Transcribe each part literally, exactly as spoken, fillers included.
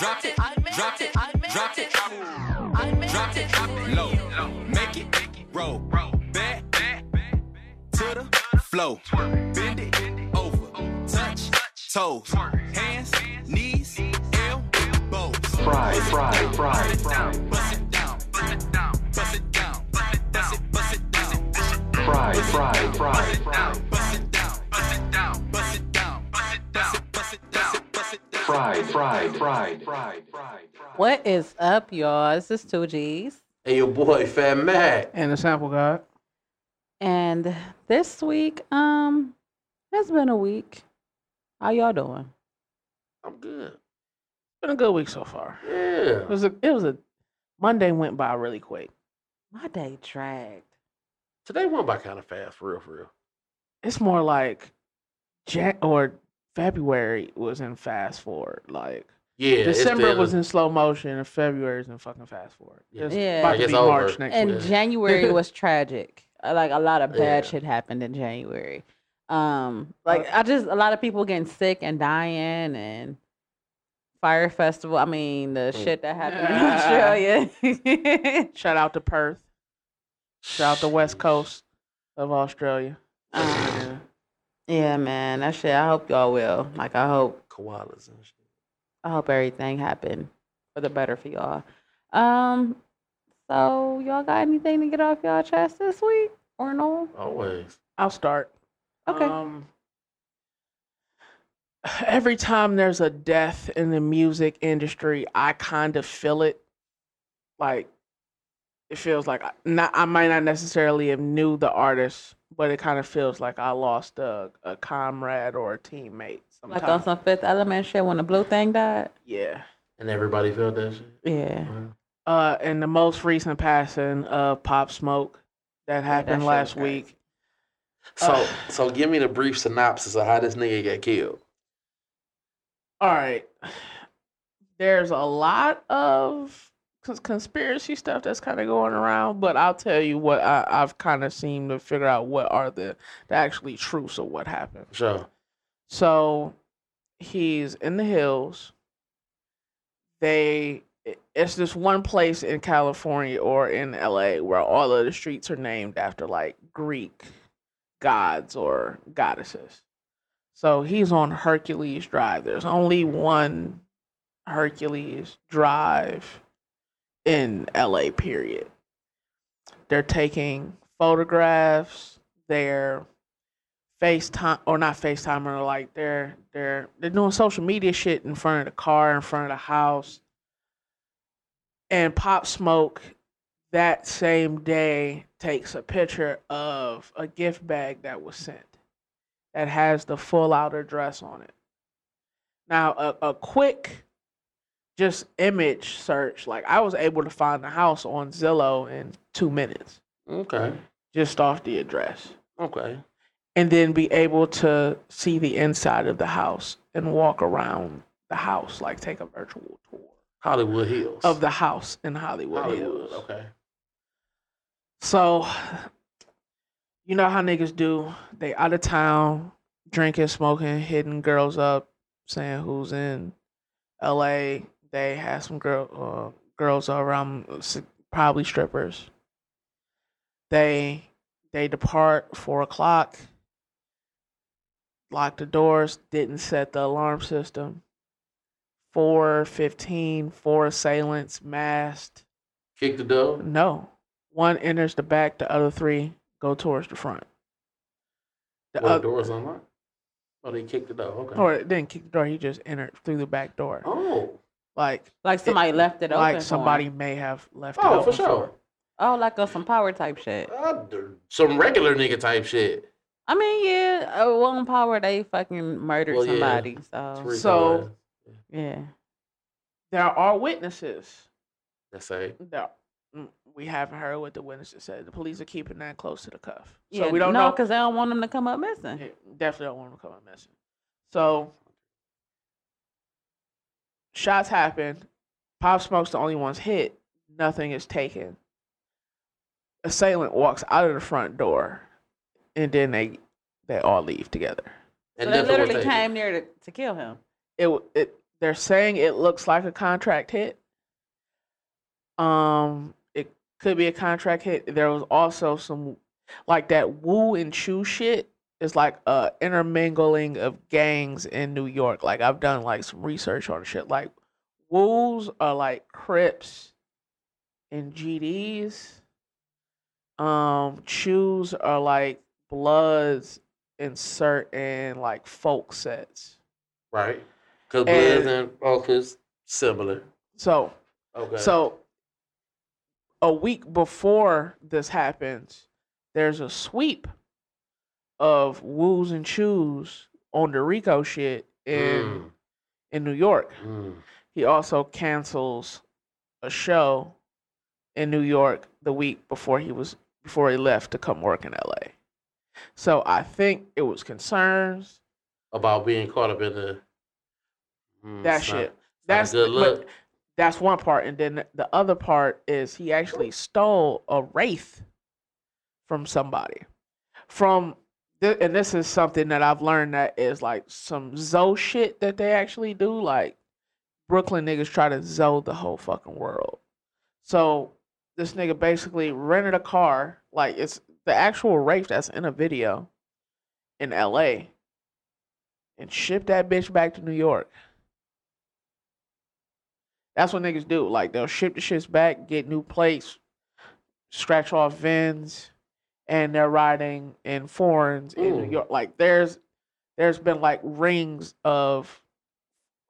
dropped it, dropped it, dropped it, dropped it, low, make it, roll, back, to the flow, bend it, over, touch, toes, hands, knees, elbows, fry, fry, fry, fry, bust it down, bust it down, bust it down, bust it down, bust it down, fry, fry, fry, fry, bust it down, bust it down, bust it down, bust it down, bust it down. Fried, fried, fried, fried, fried. What is up, y'all? This is two G's. Hey, your boy, Fat Matt. And the Sample God. And this week, um, it's been a week. How y'all doing? I'm good. It's been a good week so far. Yeah. It was a, it was a Monday went by really quick. My day dragged. Today went by kind of fast, for real, for real. It's more like Jan- or... February was in fast forward, like yeah. December was in slow motion, and February's in fucking fast forward. It's yeah, about to be March next year. And January was tragic. Like a lot of bad yeah. shit happened in January. Um, like I just a lot of people getting sick and dying, and fire festival. I mean the mm. shit that happened in Australia. Shout out to Perth. Shout out to West Coast of Australia. Um, yeah. Yeah, man, that shit. I hope y'all will. Like, I hope koalas and shit. I hope everything happened for the better for y'all. Um, so y'all got anything to get off y'all chest this week or no? Always. I'll start. Okay. Um, every time there's a death in the music industry, I kind of feel it. Like, it feels like I, not. I might not necessarily have knew the artist. But it kind of feels like I lost a, a comrade or a teammate. Sometimes. Like on some Fifth Element shit when the blue thing died? Yeah. And everybody felt that shit? Yeah. Wow. Uh, and the most recent passing of Pop Smoke that happened yeah, that last week. So, uh, so give me the brief synopsis of how this nigga got killed. All right. There's a lot of... conspiracy stuff that's kind of going around, but I'll tell you what I, I've kind of seemed to figure out what are the, the actually truths of what happened. Sure. So he's in the hills. They it's this one place in California or in L A where all of the streets are named after like Greek gods or goddesses. So he's on Hercules Drive. There's only one Hercules Drive in L A, period. They're taking photographs, they're FaceTime or not FaceTime or like they're they're they're doing social media shit in front of the car, in front of the house. And Pop Smoke that same day takes a picture of a gift bag that was sent that has the full outer dress on it. Now a, a quick just image search, like I was able to find the house on Zillow in two minutes. Okay. Just off the address. Okay. And then be able to see the inside of the house and walk around the house, like take a virtual tour. Hollywood Hills. Of the house in Hollywood, Hollywood Hills. Okay. So, you know how niggas do. They out of town, drinking, smoking, hitting girls up, saying who's in L A. They had some girl, uh, girls around, probably strippers. They they depart four o'clock, locked the doors, didn't set the alarm system. Four fifteen, four assailants masked. Kick the door? No, one enters the back, the other three go towards the front. The well, other, doors unlocked. Oh, they kicked the door. Okay. Or it didn't kick the door. He just entered through the back door. Oh. Like, like somebody it, left it open. Like somebody for may have left oh, it open. Oh, for sure. For oh, like a, some power type shit. Uh, some regular nigga type shit. I mean, yeah, uh, well, on power, they fucking murdered well, somebody. Yeah. So, so yeah. There are witnesses. That's right. No, we haven't heard what the witnesses said. The police are keeping that close to the cuff. So yeah, we don't no, know. No, because they don't want them to come up missing. Yeah, definitely don't want them to come up missing. So. Shots happen. Pop Smoke's the only one's hit. Nothing is taken. Assailant walks out of the front door, and then they they all leave together. So and they literally came near to, to kill him. It it They're saying it looks like a contract hit. Um, it could be a contract hit. There was also some, like, that Woo and Chew shit is like a intermingling of gangs in New York. Like, I've done like some research on shit. Like, Woos are like Crips and G Ds. Um, Chews are like Bloods in certain like folk sets. Right. Because Bloods and Folk is similar. So, okay. So a week before this happens, there's a sweep of Woos and Chews on the Rico shit in mm. in New York. Mm. He also cancels a show in New York the week before he was before he left to come work in L A. So I think it was concerns about being caught up in the mm, that shit. Not, that's not a good look. That's one part, and then the other part is he actually stole a wraith from somebody from. And this is something that I've learned that is like some Zoe shit that they actually do. Like, Brooklyn niggas try to Zoe the whole fucking world. So this nigga basically rented a car. Like, it's the actual rape that's in a video in L A and shipped that bitch back to New York. That's what niggas do. Like, they'll ship the shits back, get new plates, scratch off VINs. And they're riding in foreigns Ooh. in New York. Like, there's there's been like rings of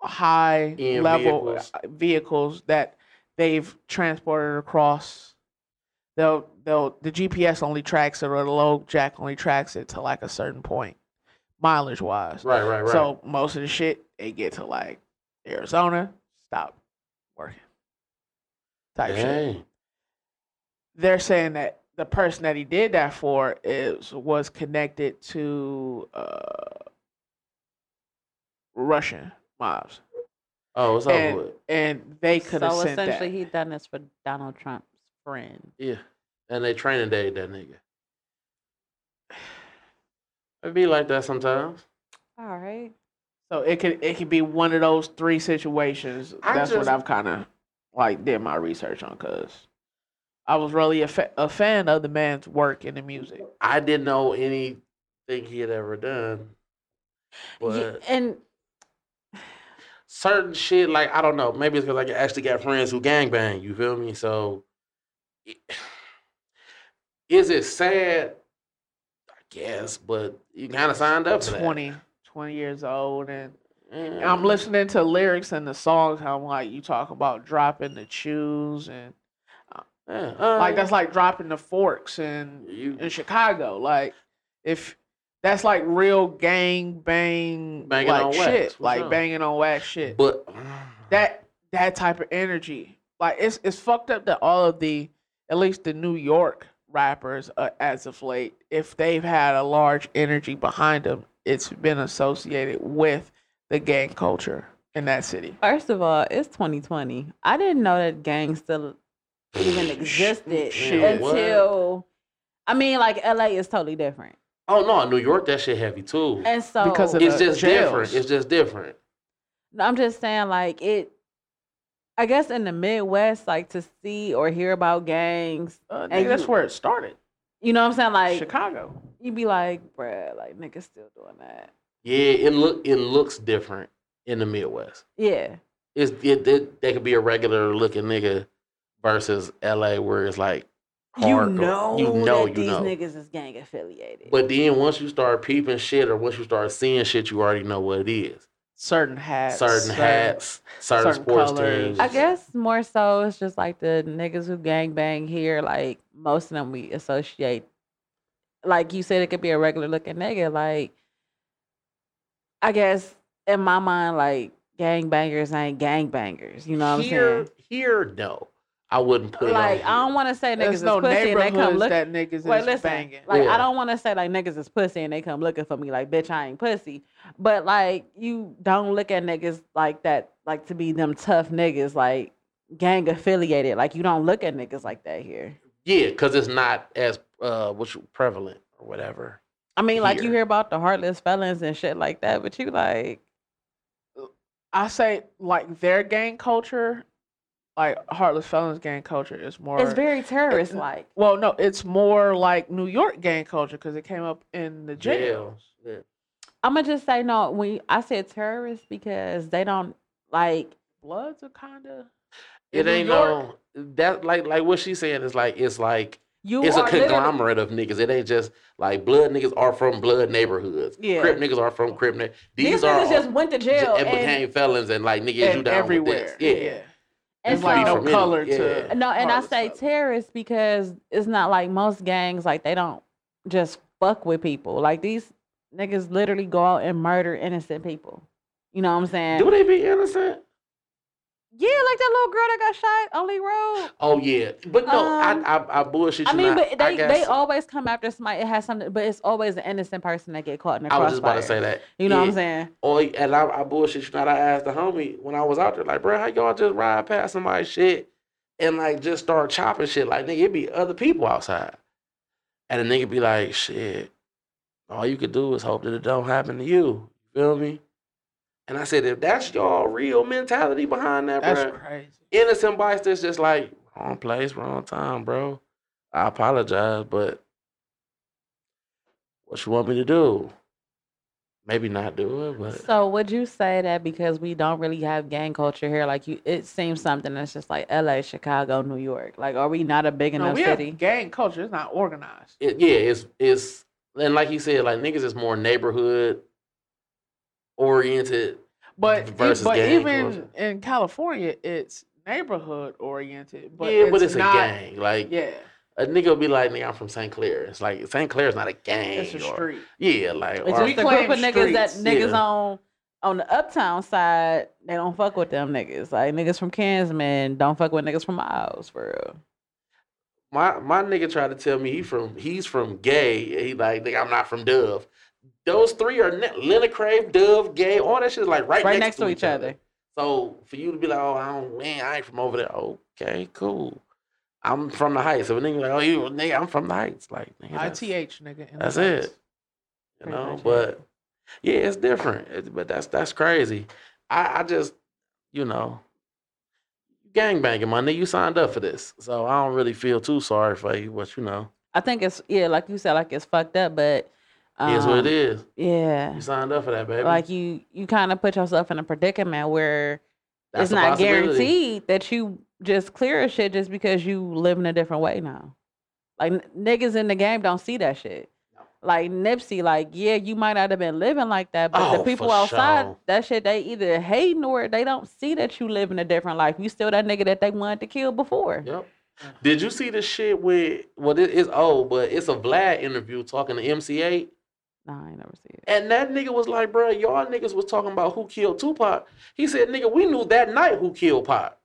high in level vehicles. vehicles that they've transported across. They'll they'll the G P S only tracks it, or the low jack only tracks it to like a certain point, mileage wise. Right, right, right. So most of the shit they get to like Arizona, stop working. Type Dang. shit. They're saying that the person that he did that for is was connected to uh, Russian mobs. Oh, it's over with. And they could have so sent that. So essentially, he done this for Donald Trump's friend. Yeah, and they training day that nigga. It be like that sometimes. All right. So it could it could be one of those three situations. I That's just... what I've kind of like did my research on, cause I was really a, fa- a fan of the man's work in the music. I didn't know anything he had ever done. But yeah, and certain shit, like, I don't know. Maybe it's because I actually got friends who gangbang, you feel me? So, it, is it sad? I guess, but you kind of signed up for twenty, that. twenty years old. And, mm. and I'm listening to lyrics in the songs. I'm like, you talk about dropping the shoes and Yeah, uh, like that's like dropping the forks in you, in Chicago. Like, if that's like real gang bang banging like on shit, wax, like up? banging on wax shit. But that that type of energy, like it's it's fucked up that all of the at least the New York rappers uh, as of late, if they've had a large energy behind them, it's been associated with the gang culture in that city. First of all, it's twenty twenty. I didn't know that gangs still even existed shit, until what? I mean, like, L A is totally different. Oh no, New York, that shit heavy too. And so because of it's the just jails. different. It's just different. I'm just saying, like, it I guess in the Midwest, like, to see or hear about gangs. Uh, and nigga, that's where it started. You know what I'm saying? Like Chicago. You'd be like, bruh, like niggas still doing that. Yeah, it look it looks different in the Midwest. Yeah. It's it, it they could be a regular looking nigga. Versus L A, where it's like hard. You know, you know that you these know. niggas is gang affiliated. But then once you start peeping shit, or once you start seeing shit, you already know what it is. Certain hats, certain, certain hats, certain, certain sports colors. Teams. I guess more so it's just like the niggas who gang bang here. Like most of them, we associate. Like you said, it could be a regular looking nigga. Like, I guess in my mind, like gang bangers ain't gang bangers. You know what here, I'm saying? Here, no. I wouldn't put like, it on. Like, I don't want to say niggas There's is no pussy and they come look. That niggas Wait, is listen, banging. Like, yeah. I don't want to say like niggas is pussy and they come looking for me. Like, bitch, I ain't pussy. But like, you don't look at niggas like that, like to be them tough niggas, like gang affiliated. Like, you don't look at niggas like that here. Yeah, because it's not as uh, what's prevalent or whatever. I mean, here. Like you hear about the heartless felons and shit like that, but you like. I say like their gang culture, like Heartless Felons gang culture is more. It's very terrorist like. Well, no, it's more like New York gang culture because it came up in the jails. Yeah. I'm gonna just say no. When I said terrorists, because they don't like Bloods are kind of. It ain't no that like like what she's saying is like it's like. You it's a conglomerate of niggas. It ain't just like Blood niggas are from Blood neighborhoods. Yeah. Crip niggas are from Crip neighborhoods. These, These niggas are, just went to jail and, and became felons and like niggas you down everywhere. With this. Yeah. yeah. And it's so, like no color yeah. to no. And I say terrorists because it's not like most gangs like they don't just fuck with people. Like these niggas literally go out and murder innocent people. You know what I'm saying? Do they be innocent? Yeah, like that little girl that got shot on Lee Road. Oh yeah, but no, um, I, I I bullshit you. I mean, not. But they they always come after somebody. It has something, but it's always an innocent person that get caught in the crossfire. I was just about to say that. You know yeah. what I'm saying? Or and I, I bullshit you not. I asked the homie when I was out there, like, bro, how y'all just ride past somebody's shit and like just start chopping shit? Like, nigga, it be other people outside, and the nigga be like, shit. All you could do is hope that it don't happen to you. You feel me? And I said, if that's y'all real mentality behind that, that's bro, crazy. Innocent bystanders just like, wrong place, wrong time, bro. I apologize, but what you want me to do? Maybe not do it, but. So would you say that because we don't really have gang culture here, like you, it seems something that's just like L A, Chicago, New York. Like, are we not a big no, enough we city? Have gang culture, it's not organized. It, yeah, it's, it's, and like he said, like niggas is more neighborhood oriented, but but even culture. In California, it's neighborhood oriented. But yeah, it's but it's not, a gang. Like yeah, a nigga will be like, "Nigga, I'm from Saint Clair." It's like Saint Clair's not a gang. It's a or, street. Yeah, like it's or, just a group of streets. Niggas that niggas yeah. on on the uptown side. They don't fuck with them niggas. Like niggas from Kansman don't fuck with niggas from Miles for real. My my nigga tried to tell me he from he's from Gay. He like, "Nigga, I'm not from Dove." Those three are ne- Lenacrave, Dove, Gay, all that shit is like right, right next, next to, to each other. other. So for you to be like, oh, I don't, man, I ain't from over there. Okay, cool. I'm from the Heights. If a nigga like, oh, you, nigga, I'm from the Heights. Like, nigga, I T H, nigga. That's it. You know, but yeah, it's different. It, but that's that's crazy. I, I just, you know, gangbanging, my nigga. You signed up for this. So I don't really feel too sorry for you, but you know. I think it's, yeah, like you said, like it's fucked up, but. Um, it's what it is. Yeah. You signed up for that, baby. Like, you you kind of put yourself in a predicament where that's it's not guaranteed that you just clear of shit just because you live in a different way now. Like, n- niggas in the game don't see that shit. No. Like, Nipsey, like, yeah, you might not have been living like that, but oh, the people outside, sure. that shit, they either hating or they don't see that you living a different life. You still that nigga that they wanted to kill before. Yep. Did you see the shit with, well, it, it's old, but it's a Vlad interview talking to M C eight. Nah, I ain't never see it. And that nigga was like, bro, y'all niggas was talking about who killed Tupac. He said, nigga, we knew that night who killed Pop.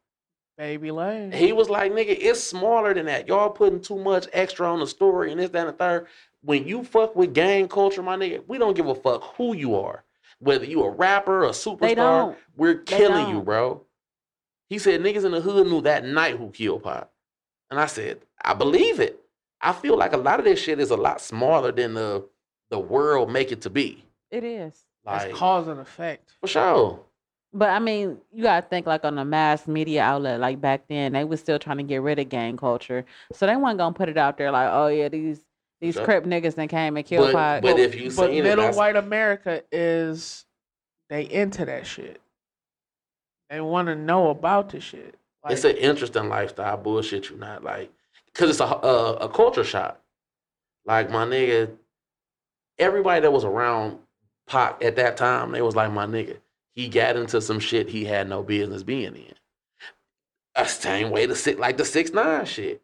Baby Lane. He was like, nigga, it's smaller than that. Y'all putting too much extra on the story and this, that, and the third. When you fuck with gang culture, my nigga, we don't give a fuck who you are. Whether you a rapper, a superstar, we're killing you, bro. He said, niggas in the hood knew that night who killed Pop. And I said, I believe it. I feel like a lot of this shit is a lot smaller than the... the world make it to be. It is. Like, it's cause and effect. For sure. But I mean, you got to think like on the mass media outlet, like back then, they was still trying to get rid of gang culture. So they weren't going to put it out there like, oh yeah, these these sure. Crip niggas that came and killed Pop. But, but if you But middle it, white America is, they into that shit. They want to know about the shit. Like, it's an interesting lifestyle, bullshit you not. Like, because it's a, a, a culture shock. Like my nigga... Everybody that was around Pop at that time, they was like, my nigga, he got into some shit he had no business being in. The same way to sit like the six nine shit.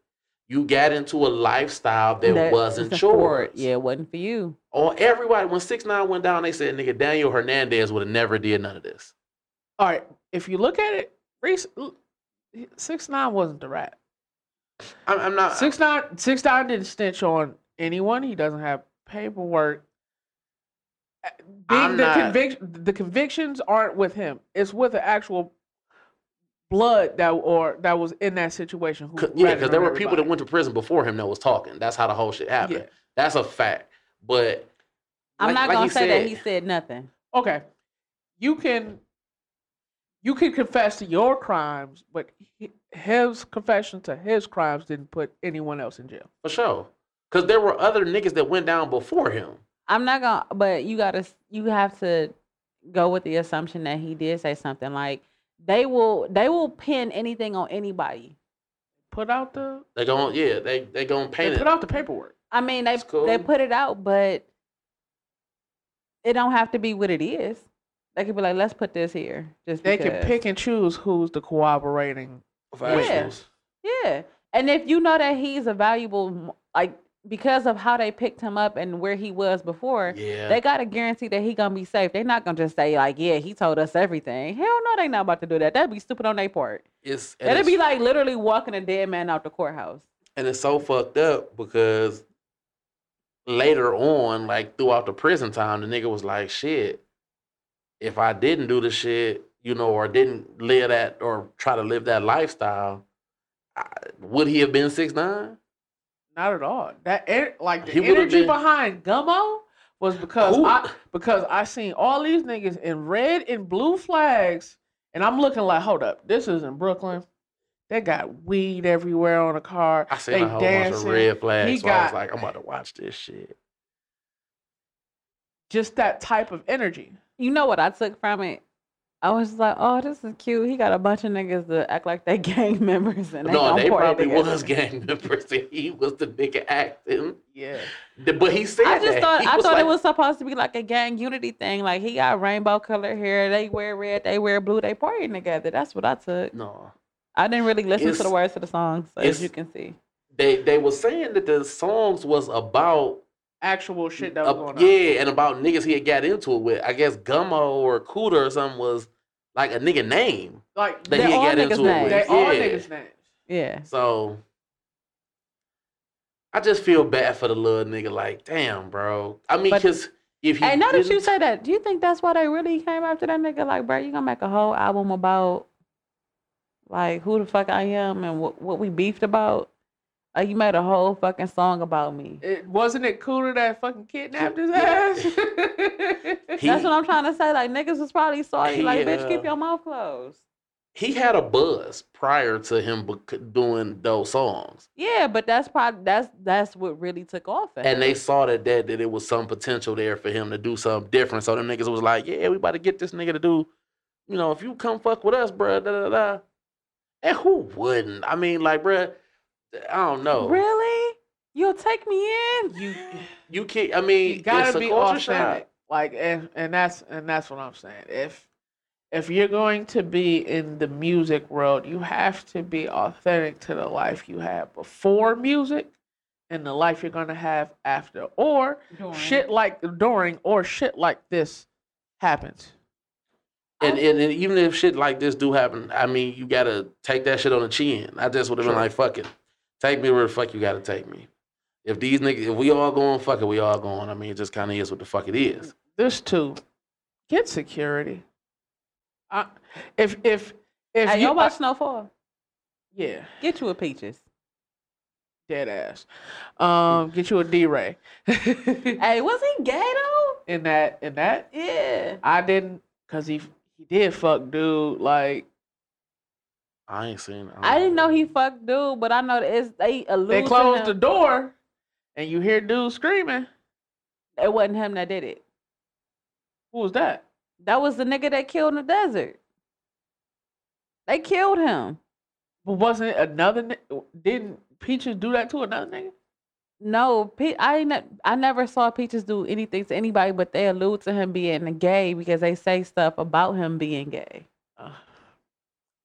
You got into a lifestyle that, that wasn't yours. Yeah, it wasn't for you. Or everybody, when six nine went down, they said, nigga, Daniel Hernandez would have never did none of this. All right, if you look at it, six nine wasn't the rat. I'm, I'm not. six nine didn't snitch on anyone. He doesn't have paperwork. Being the convic- the convictions aren't with him. It's with the actual blood that or that was in that situation. Who yeah, because there were everybody. People that went to prison before him that was talking. That's how the whole shit happened. Yeah. That's a fact. But I'm like, not gonna like say said, that he said nothing. Okay, you can you can confess to your crimes, but he, his confession to his crimes didn't put anyone else in jail. For sure. Because there were other niggas that went down before him. I'm not going to, but you gotta, you have to go with the assumption that he did say something. Like, they will they will pin anything on anybody. Put out the... They gon' yeah, they they gon' paint it. Put out the paperwork. I mean, they cool. they put it out, but it don't have to be what it is. They could be like, let's put this here. Just they because. Can pick and choose who's the corroborating officials. Yeah. yeah. And if you know that he's a valuable, like, because of how they picked him up and where he was before, yeah. they got to guarantee that he going to be safe. They're not going to just say, like, yeah, he told us everything. Hell no, they not about to do that. That'd be stupid on their part. It's, That'd it's, be like literally walking a dead man out the courthouse. And it's so fucked up because later on, like, throughout the prison time, the nigga was like, shit. If I didn't do the shit, you know, or didn't live that or try to live that lifestyle, I, would he have been six nine? Not at all. That like the he energy been... behind Gummo was because Ooh. I because I seen all these niggas in red and blue flags, and I'm looking like, hold up, this is in Brooklyn. They got weed everywhere on the car. I seen they a whole dancing. bunch of red flags. He so got... I was like, I'm about to watch this shit. Just that type of energy. You know what I took from it? I was like, oh, this is cute. He got a bunch of niggas that act like they gang members. And they no, they probably together. was gang members. And he was the nigga acting. Yeah. But he said I just that. thought, he I thought like, it was supposed to be like a gang unity thing. Like, he got rainbow colored hair. They wear red. They wear blue. They partying together. That's what I took. No. I didn't really listen to the words of the songs, so as you can see. They, they were saying that the songs was about... actual shit that was going on. Yeah, and about niggas he had got into it with. I guess Gummo or Cooter or something was like a nigga name. Like, that he had got into it with. They all niggas' names. Yeah. So, I just feel bad for the little nigga. Like, damn, bro. I mean, because if he... Hey, now that you say that, do you think that's why they really came after that nigga? Like, bro, you gonna make a whole album about, like, who the fuck I am and what, what we beefed about? Like, you made a whole fucking song about me. It, wasn't it Cooter that fucking kidnapped his ass? he, That's what I'm trying to say. Like, niggas was probably salty. He, like, bitch, uh, keep your mouth closed. He had a buzz prior to him doing those songs. Yeah, but that's probably that's that's what really took off. At and him. They saw that, that that it was some potential there for him to do something different. So them niggas was like, yeah, we about to get this nigga to do, you know, if you come fuck with us, bruh, da da da. And who wouldn't? I mean, like, bruh. I don't know. Really? You'll take me in? You, you can't. I mean, you gotta be authentic. Like, and and that's and that's what I'm saying. If if you're going to be in the music world, you have to be authentic to the life you had before music, and the life you're gonna have after, or during. shit like during, or shit like this happens. And, and and even if shit like this do happen, I mean, you gotta take that shit on the chin. I just would have been like, fuck it. Take me where the fuck you gotta take me. If these niggas, if we all going, fuck it, we all going. I mean, it just kind of is what the fuck it is. This too, get security. I, if if if hey, you y'all watch I, Snowfall, yeah, get you a Peaches, dead ass. Um, get you a D-Ray. Hey, was he gay though? In that, in that, yeah. I didn't, cause he he did fuck dude like. I ain't seen it. I, I didn't know he fucked dude, but I know that it's, they allude They closed the door, and you hear dude screaming. It wasn't him that did it. Who was that? That was the nigga that killed in the desert. They killed him. But wasn't it another? Didn't Peaches do that to another nigga? No, I didn't, I never saw Peaches do anything to anybody, but they allude to him being gay because they say stuff about him being gay. Uh.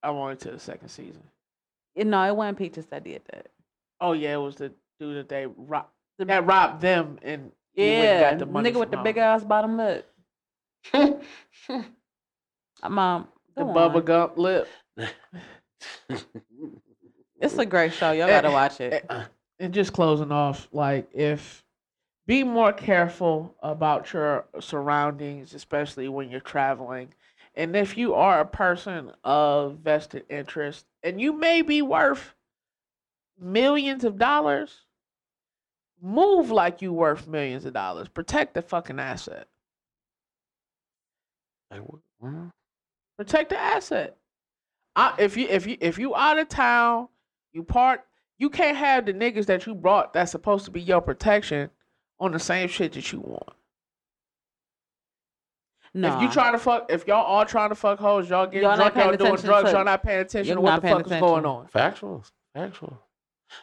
I wanted to the second season. No, it wasn't Peaches that did that. Oh yeah, it was the dude that they robbed. That robbed them and yeah, got the money nigga with the home. Big ass bottom lip. Mom, the on. Bubba Gump lip. It's a great show. Y'all gotta watch it. And just closing off, like if be more careful about your surroundings, especially when you're traveling. And if you are a person of vested interest, and you may be worth millions of dollars, move like you worth millions of dollars. Protect the fucking asset. Protect the asset. I, if you if you if you out of town, you part. You can't have the niggas that you brought that's supposed to be your protection on the same shit that you want. No. If you trying to fuck, if y'all all trying to fuck hoes, y'all getting y'all drunk, y'all doing drugs, to... y'all not paying attention to what the fuck attention. is going on. Factuals, factual.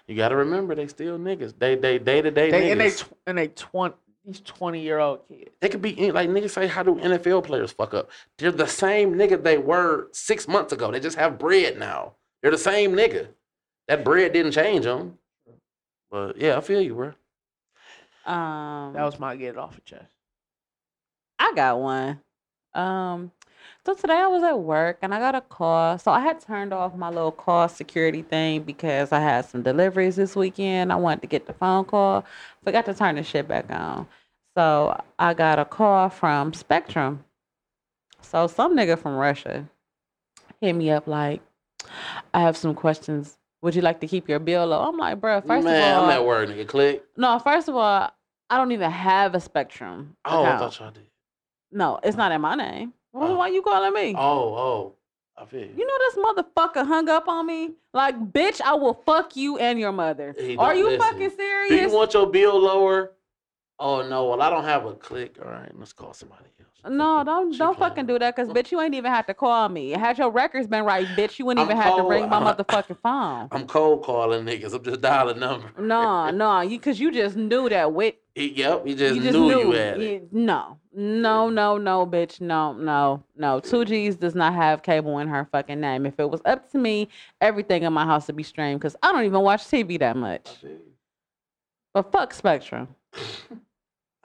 You got to remember, they still niggas. They they day to day niggas. And they tw- and they twenty these twenty year old kids. They could be like niggas say, how do N F L players fuck up? They're the same nigga they were six months ago. They just have bread now. They're the same nigga. That bread didn't change them. But yeah, I feel you, bro. Um, that was my get off the chest. I got one. Um, so today I was at work and I got a call. So I had turned off my little call security thing because I had some deliveries this weekend. I wanted to get the phone call. Forgot to turn the shit back on. So I got a call from Spectrum. So some nigga from Russia hit me up like, I have some questions. Would you like to keep your bill low? I'm like, bro, first Man, of all... Man, I'm at work, nigga. Click. No, first of all, I don't even have a Spectrum account. Oh, I thought y'all did. No, it's not in my name. Well, oh. Why you calling me? Oh, oh. I feel you. You know this motherfucker hung up on me? Like, bitch, I will fuck you and your mother. Hey, Are you listen. fucking serious? Do you want your bill lower? Oh, no. Well, I don't have a click. All right, let's call somebody else. No, don't she don't playing. fucking do that, because, bitch, you ain't even have to call me. Had your records been right, bitch, you wouldn't even have to bring my I'm, motherfucking phone. I'm cold calling niggas. I'm just dialing number. No, no, because you, you just knew that wit. Yep, you just, you just knew, knew you had it. You, no, no, no, no, bitch, no, no, no. Two G's does not have cable in her fucking name. If it was up to me, everything in my house would be streamed, because I don't even watch T V that much. But fuck Spectrum.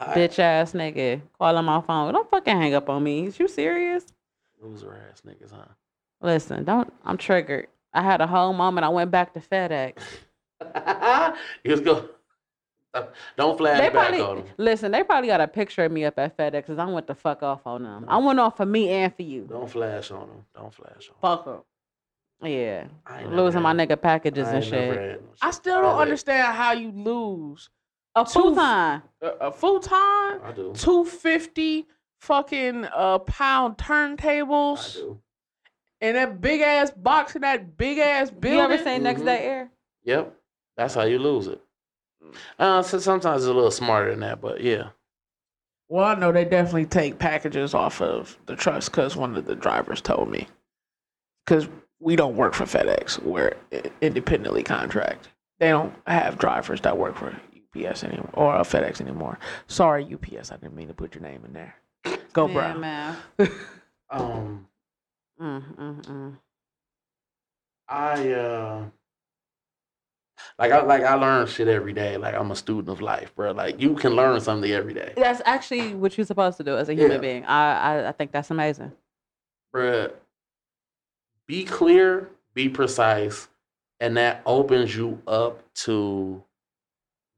I, bitch ass nigga calling my phone. Don't fucking hang up on me. Is you serious? Loser ass niggas, huh? Listen, don't. I'm triggered. I had a whole moment. I went back to FedEx. You was go. Don't flash back on them. Listen, they probably got a picture of me up at FedEx because I went the fuck off on them. I went off for me and for you. Don't flash on them. Don't flash on them. Fuck them. Yeah. Losing my nigga packages and shit. I still don't understand how you lose. A full time, a, a full time, two fifty fucking uh pound turntables, I do. And that big ass box in that big ass building. You ever say mm-hmm. next day air? Yep, that's how you lose it. Uh, so sometimes it's a little smarter than that, but yeah. Well, I know they definitely take packages off of the trucks because one of the drivers told me. Because we don't work for FedEx, we're independently contract. They don't have drivers that work for U P S anymore or a FedEx anymore. Sorry, U P S. I didn't mean to put your name in there. Go, bro. Man. um, mm, mm, mm. I uh, like I like I learn shit every day. Like I'm a student of life, bro. Like you can learn something every day. That's actually what you're supposed to do as a human yeah. being. I, I I think that's amazing, bro. Be clear, be precise, and that opens you up to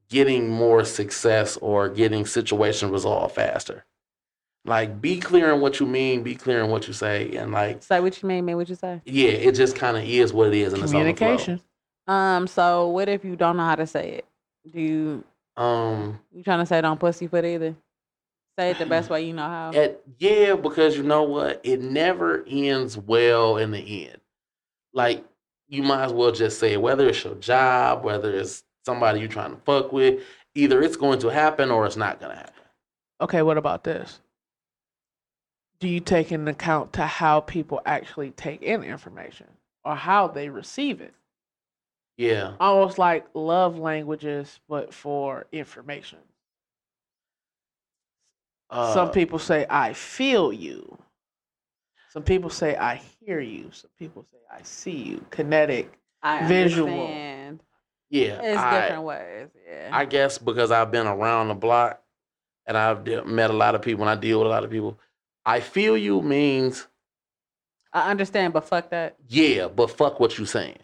getting more success or getting situation resolved faster. Like, be clear in what you mean, be clear in what you say, and like... Say what you mean, mean what you say. Yeah, it just kind of is what it is. In communication. The um, so what if you don't know how to say it? Do you... Um... You trying to say don't pussyfoot either? Say it the best way you know how? At, yeah, because you know what? It never ends well in the end. Like, you might as well just say it, whether it's your job, whether it's somebody you trying to fuck with, either it's going to happen or it's not going to happen. Okay, what about this? Do you take into account to how people actually take in information or how they receive it? Yeah. Almost like love languages, but for information. Uh, Some people say, I feel you. Some people say, I hear you. Some people say, I see you. Kinetic, I visual. Understand. Yeah, it's I, different ways. Yeah, I guess because I've been around the block and I've de- met a lot of people and I deal with a lot of people. I feel you means I understand, but fuck that. Yeah, but fuck what you saying.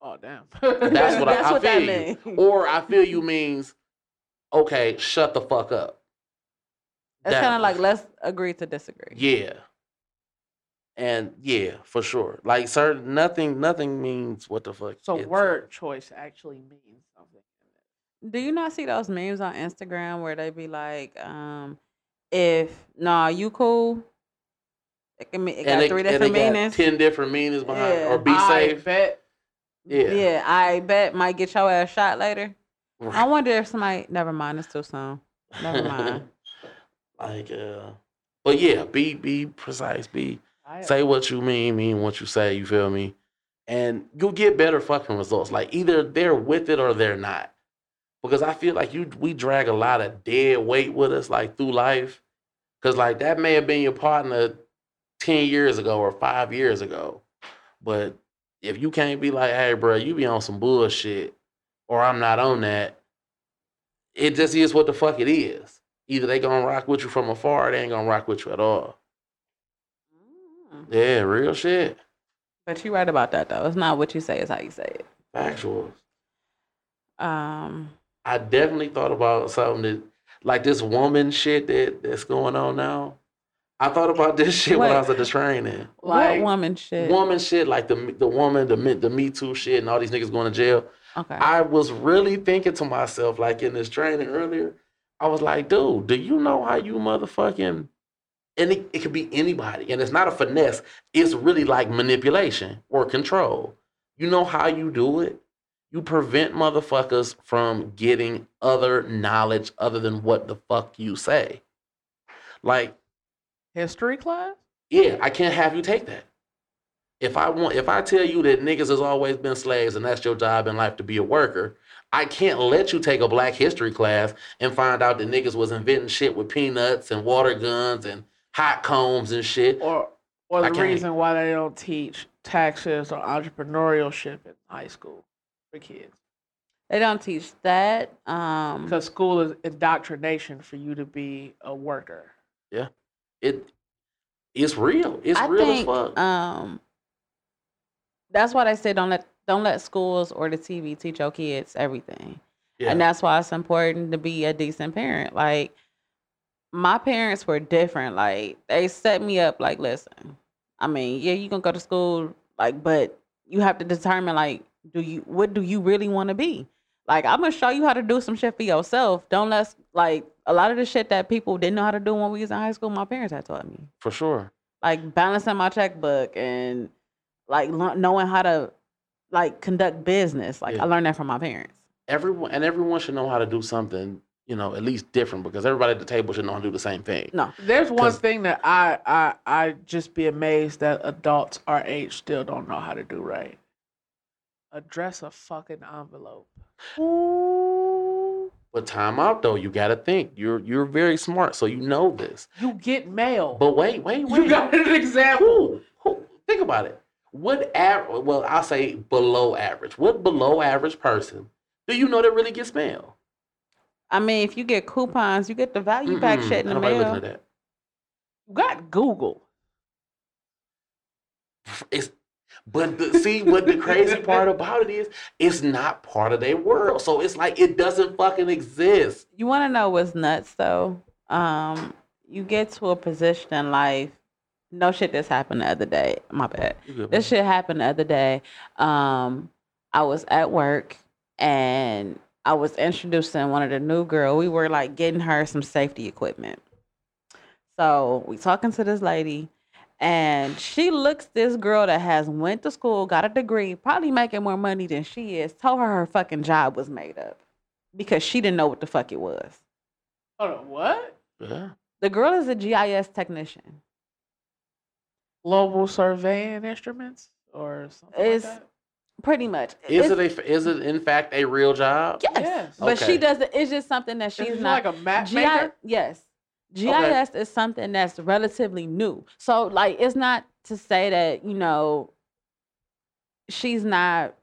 Oh damn, that's what that's I, I what feel that you. Or I feel you means okay, shut the fuck up. It's kind of like let's agree to disagree. Yeah, and yeah, for sure. Like, sir, nothing, nothing means what the fuck. So word like. choice actually means something. Do you not see those memes on Instagram where they be like, um, if, nah, you cool, It can mean it got it, three different meanings. Ten different meanings behind yeah. it. Or be I safe. Bet. Yeah. Yeah, I bet might get your ass shot later. Right. I wonder if somebody never mind, it's too soon. Never mind. Like uh but yeah, be be precise, be I, say what you mean, mean what you say, you feel me? And you'll get better fucking results. Like either they're with it or they're not. Because I feel like you we drag a lot of dead weight with us, like through life. Cause like that may have been your partner ten years ago or five years ago. But if you can't be like, hey, bro, you be on some bullshit or I'm not on that, it just is what the fuck it is. Either they gonna rock with you from afar or they ain't gonna rock with you at all. Mm. Yeah, real shit. But you're right about that, though. It's not what you say, it's how you say it. Factuals. Um, I definitely thought about something that, like this woman shit that, that's going on now. I thought about this shit what? when I was at the training. Like, what woman shit? Woman shit, like the the woman, the, the Me Too shit, and all these niggas going to jail. Okay. I was really thinking to myself, like in this training earlier, I was like, dude, do you know how you motherfucking, and it, it could be anybody, and it's not a finesse. It's really like manipulation or control. You know how you do it? You prevent motherfuckers from getting other knowledge other than what the fuck you say. Like, history class? Yeah, I can't have you take that. If I want, if I tell you that niggas has always been slaves and that's your job in life to be a worker, I can't let you take a black history class and find out that niggas was inventing shit with peanuts and water guns and hot combs and shit. Or, or the reason why they don't teach taxes or entrepreneurship in high school for kids. They don't teach that. Um, because school is indoctrination for you to be a worker. Yeah. It, it's real. It's I real think, as fuck. Um, that's why they say don't let don't let schools or the T V teach your kids everything, yeah. And that's why it's important to be a decent parent. Like my parents were different. Like they set me up. Like listen, I mean, yeah, you can go to school. Like, but you have to determine like, do you what do you really want to be? Like I'm gonna show you how to do some shit for yourself. Don't let like. A lot of the shit that people didn't know how to do when we was in high school, my parents had taught me. For sure. Like balancing my checkbook and like knowing how to like conduct business. Like yeah. I learned that from my parents. Everyone and everyone should know how to do something, you know, at least different because everybody at the table should know how to do the same thing. No, there's one thing that I I I just be amazed that adults our age still don't know how to do right. Address a fucking envelope. But time out though, you gotta think. You're you're very smart, so you know this. You get mail. But wait, wait, wait. You got an example. Who, who, think about it. What average? Well, I'll say below average. What below average person do you know that really gets mail? I mean, if you get coupons, you get the value mm-hmm. pack shit in the mail. Nobody looking at that. You got Google. It's. But the, see, what the crazy part about it is, it's not part of their world. So it's like it doesn't fucking exist. You want to know what's nuts, though? Um, you get to a position in life. No shit, this happened the other day. My bad. This shit happened the other day. Um, I was at work, and I was introducing one of the new girl. We were, like, getting her some safety equipment. So we talking to this lady. And she looks this girl that has went to school, got a degree, probably making more money than she is, told her her fucking job was made up because she didn't know what the fuck it was. Hold on, what? Yeah. The girl is a G I S technician. Global surveying instruments or something it's like that? Pretty much. Is it's, it a, is it in fact a real job? Yes. yes. But okay. she doesn't, it's just something that she's is not. Like a mapmaker? Yes. G I S okay. is something that's relatively new. So, like, it's not to say that, you know, she's not...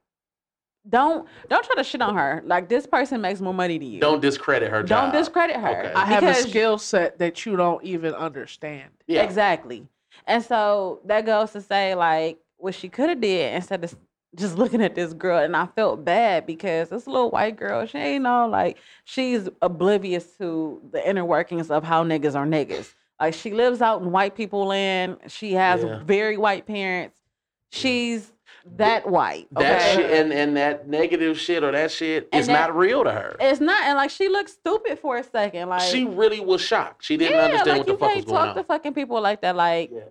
Don't don't try to shit on her. Like, this person makes more money than you. Don't discredit her job. Don't discredit her. Okay. I have a skill set that you don't even understand. Yeah. Exactly. And so that goes to say, like, what she could have did instead of just looking at this girl, and I felt bad because this little white girl, she ain't know, like, she's oblivious to the inner workings of how niggas are niggas. Like, she lives out in white people land. She has yeah. very white parents. She's that white. Okay? That shit and, and that negative shit or that shit and is that, not real to her. It's not. And, like, she looked stupid for a second. Like she really was shocked. She didn't yeah, understand like what the fuck was going on. You can't talk to fucking people like that. Like, yeah.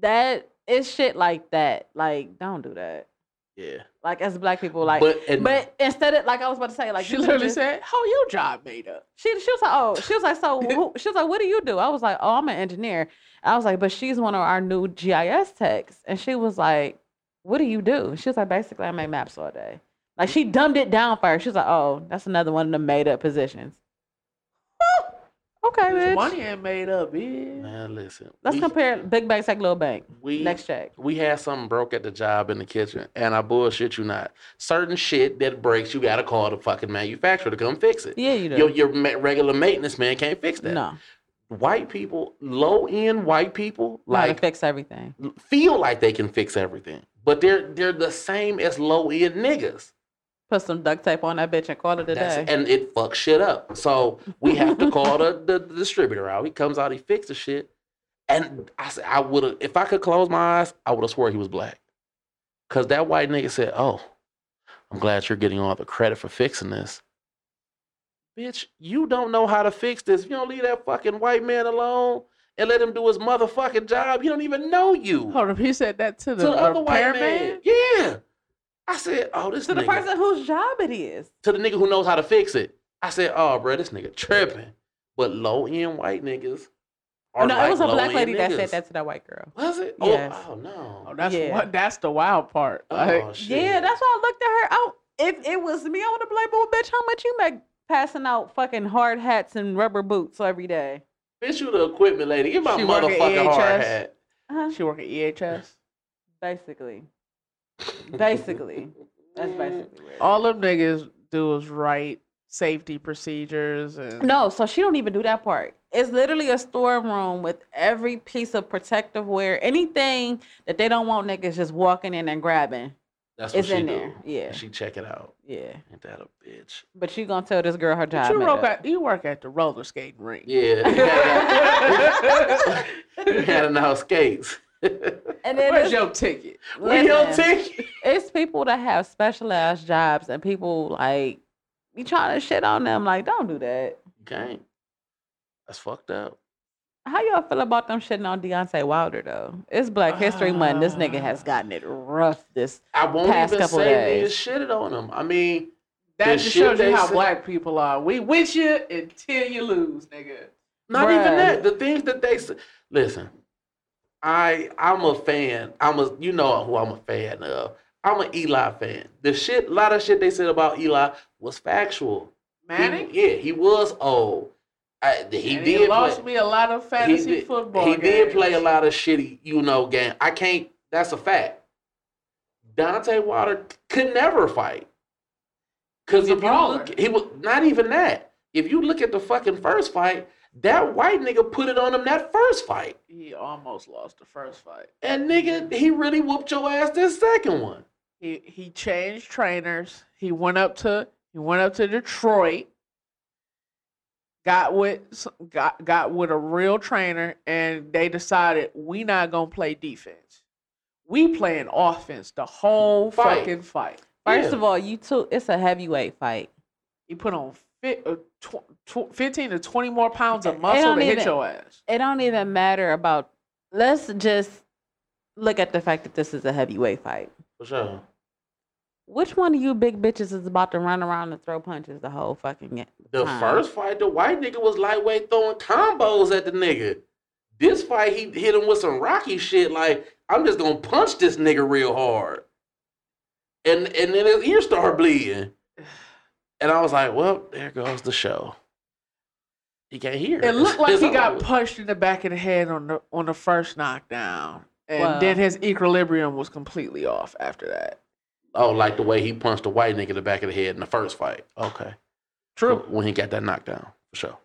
that it's shit like that. Like, don't do that. Yeah. Like, as black people, like, but, and, but instead of, like I was about to say, like, she literally just said, "How your job made up?" She she was like, "Oh," she was like, "So," who, she was like, "What do you do?" I was like, "Oh, I'm an engineer." I was like, "But she's one of our new G I S techs," and she was like, "What do you do?" She was like, "Basically, I make maps all day." Like, she dumbed it down for her. She was like, "Oh, that's another one of the made up positions." Okay, bitch. Money ain't made up, bitch. Man, listen. Let's we, compare big bank like little bank. We, Next check. We had something broke at the job in the kitchen, and I bullshit you not. Certain shit that breaks, you got to call the fucking manufacturer to come fix it. Yeah, you do. Your, your regular maintenance man can't fix that. No. White people, low-end white people, like, to fix everything. Feel like they can fix everything, but they're they're the same as low-end niggas. Put some duct tape on that bitch and call it a That's, day. And it fucks shit up. So we have to call the, the, the distributor out. He comes out, he fixes the shit. And I said, I would have, if I could close my eyes, I would have swore he was black. Because that white nigga said, "Oh, I'm glad you're getting all the credit for fixing this." Bitch, you don't know how to fix this. You don't leave that fucking white man alone and let him do his motherfucking job. He don't even know you. Hold up, he said that to the, to the other white man? man? Yeah. I said, "Oh, this to the nigga, person whose job it is." To the nigga who knows how to fix it. I said, "Oh, bro, this nigga tripping." But low-end white niggas are no, like it was a black lady niggas. That said that to that white girl. Was it? Yes. Oh, oh no. Oh, that's yeah. what, that's the wild part. Like, oh, shit. Yeah, that's why I looked at her. I, if it was me, I would have like, "Well, bitch, how much you make passing out fucking hard hats and rubber boots every day?" Bitch, you the equipment lady. Get my she motherfucking hard hat. Uh-huh. She work at E H S. Basically. Basically, that's basically weird. All them niggas do is write safety procedures. And... No, so she don't even do that part. It's literally a storeroom with every piece of protective wear, anything that they don't want niggas just walking in and grabbing. That's what it's she in do. There. Yeah, she check it out. Yeah, ain't that a bitch? But you gonna tell this girl her job? But you work at you work at the roller skating rink. Yeah, you had enough skates. And then where's your ticket? Where's your ticket? It's people that have specialized jobs and people like you trying to shit on them. Like, don't do that. You can't. That's fucked up. How y'all feel about them shitting on Deontay Wilder though? It's Black History uh, Month. This nigga has gotten it rough this I won't past even couple say days. Shitted on him. I mean, that just shows you how said. Black people are. We with you until you lose, nigga. Not Bruh. even that. The things that they say. Listen. I I'm a fan. I'm a you know who I'm a fan of. I'm an Eli fan. The shit, a lot of shit they said about Eli was factual. Manning, yeah, he was old. I, he and did he lost play, me a lot of fantasy he did, football. He games. did play a lot of shitty, you know, game. I can't. That's a fact. Deontay Wilder could never fight because if you look, he was not even that. If you look at the fucking first fight. That white nigga put it on him that first fight. He almost lost the first fight. And nigga, he really whooped your ass this second one. He he changed trainers. He went up to he went up to Detroit. Got with got got with a real trainer, and they decided we not gonna play defense. We playing offense the whole fight. fucking fight. First yeah. of all, you two, it's a heavyweight fight. He put on. fifteen to twenty more pounds of muscle to even, hit your ass. It don't even matter about... Let's just look at the fact that this is a heavyweight fight. For sure. Which one of you big bitches is about to run around and throw punches the whole fucking time? The first fight, the white nigga was lightweight throwing combos at the nigga. This fight, he hit him with some Rocky shit like, "I'm just gonna punch this nigga real hard." And, and then his ear started bleeding. And I was like, "Well, there goes the show. He can't hear." It looked like he got punched in the back of the head on the on the first knockdown, and wow. then his equilibrium was completely off after that. Oh, like the way he punched the white nigga in the back of the head in the first fight. Okay, true. When he got that knockdown, for sure,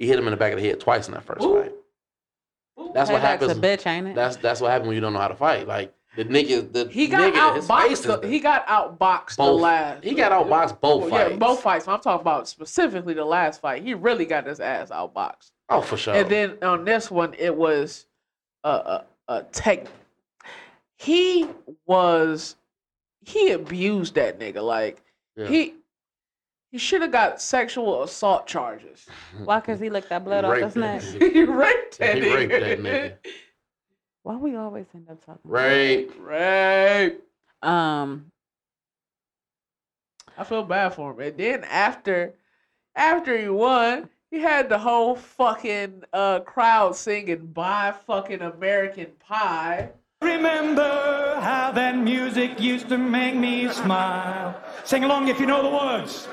he hit him in the back of the head twice in that first Ooh. fight. Ooh. That's Payback's what happens. A bitch, ain't it? That's that's what happens when you don't know how to fight. Like. The nigga, the he got outboxed. He got outboxed the last. He got outboxed both fights. Yeah, both fights. I'm talking about specifically the last fight. He really got his ass outboxed. Oh, for sure. And then on this one, it was a a, a tech. He was he abused that nigga like yeah. he he should have got sexual assault charges. Why? Cause he licked that blood off his neck. He raped that nigga. He raped that nigga. Why we always end up talking rape, about rape? Rape. Um, I feel bad for him. And then after, after he won, he had the whole fucking uh, crowd singing "Buy Fucking American Pie." Remember how that music used to make me smile. Sing along if you know the words.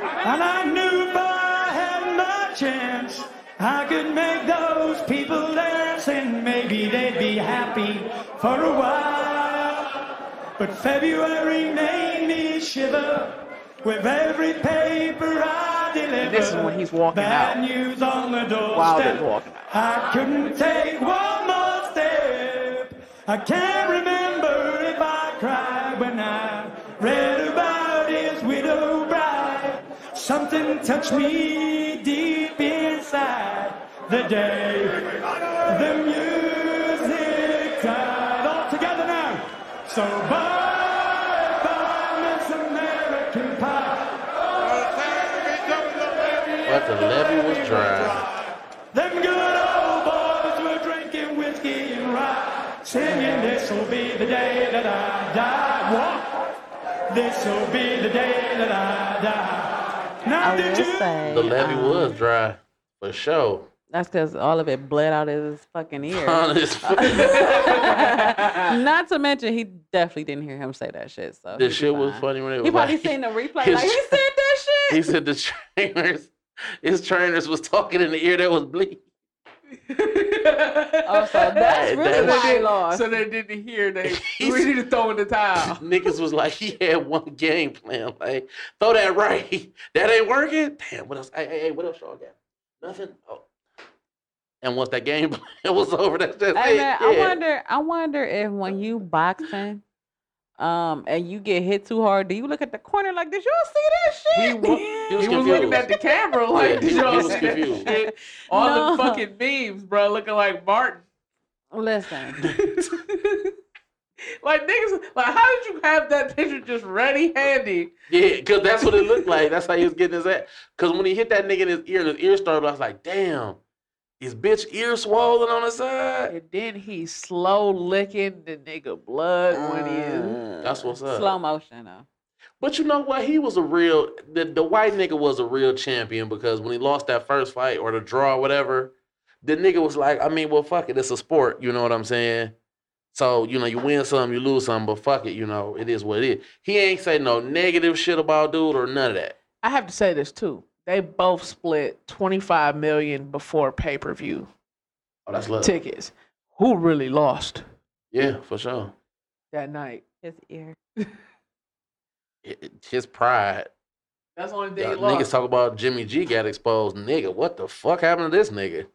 And I knew if I had my chance, I could make those people dance, and maybe they'd be happy for a while. But February made me shiver with every paper I delivered. This is when he's walking out. Bad news on the doorstep. Wilder's walking out. I couldn't take one more step. I can't remember if I cried when I read about his widow bride. Something touched me deep inside the day. The music died. All together now. So bye bye, Miss American Pie. But the level was dry. Them good old boys were drinking whiskey and rye, singing this'll be the day that I die. What? This'll be the day that I die. Now, I did you? Say, the levy um, was dry, for sure. That's because all of it bled out of his fucking ear. Not to mention, he definitely didn't hear him say that shit. So the shit was funny when it was. He probably like, seen the replay. Like, he said that shit. He said the trainers, his trainers was talking in the ear that was bleeding. Oh, so that's really that, that, they lost. So they didn't hear. They we need to throw in the towel. Niggas was like, he had one game plan. Like, throw that right. That ain't working. Damn. What else? Hey, hey, hey what else y'all got? Nothing. Oh. And once that game plan was over, that's just hey, it. Man, yeah. I wonder. I wonder if when you boxing, um, and you get hit too hard, do you look at the corner like, did y'all see that shit? He was, he was, he was looking at the camera like, yeah, did y'all see confused. That shit? All no. the fucking memes, bro, looking like Martin. Listen. Like, niggas, like, how did you have that picture just ready, handy? Yeah, because that's what it looked like. That's how he was getting his ass. Because when he hit that nigga in his ear, his ear started, I was like, damn. His bitch ear swollen on the side. And then he slow licking the nigga blood uh, when he is. That's what's up. Slow motion, though. But you know what? He was a real, the, the white nigga was a real champion because when he lost that first fight or the draw or whatever, the nigga was like, I mean, well, fuck it. It's a sport. You know what I'm saying? So, you know, you win some, you lose some, but fuck it. You know, it is what it is. He ain't say no negative shit about dude or none of that. I have to say this, too. They both split twenty-five million dollars before pay-per-view oh, that's love. Tickets. Who really lost? Yeah, for sure. That night. His ear. His pride. That's the only thing he lost. Niggas talk about Jimmy G got exposed. Nigga, what the fuck happened to this nigga?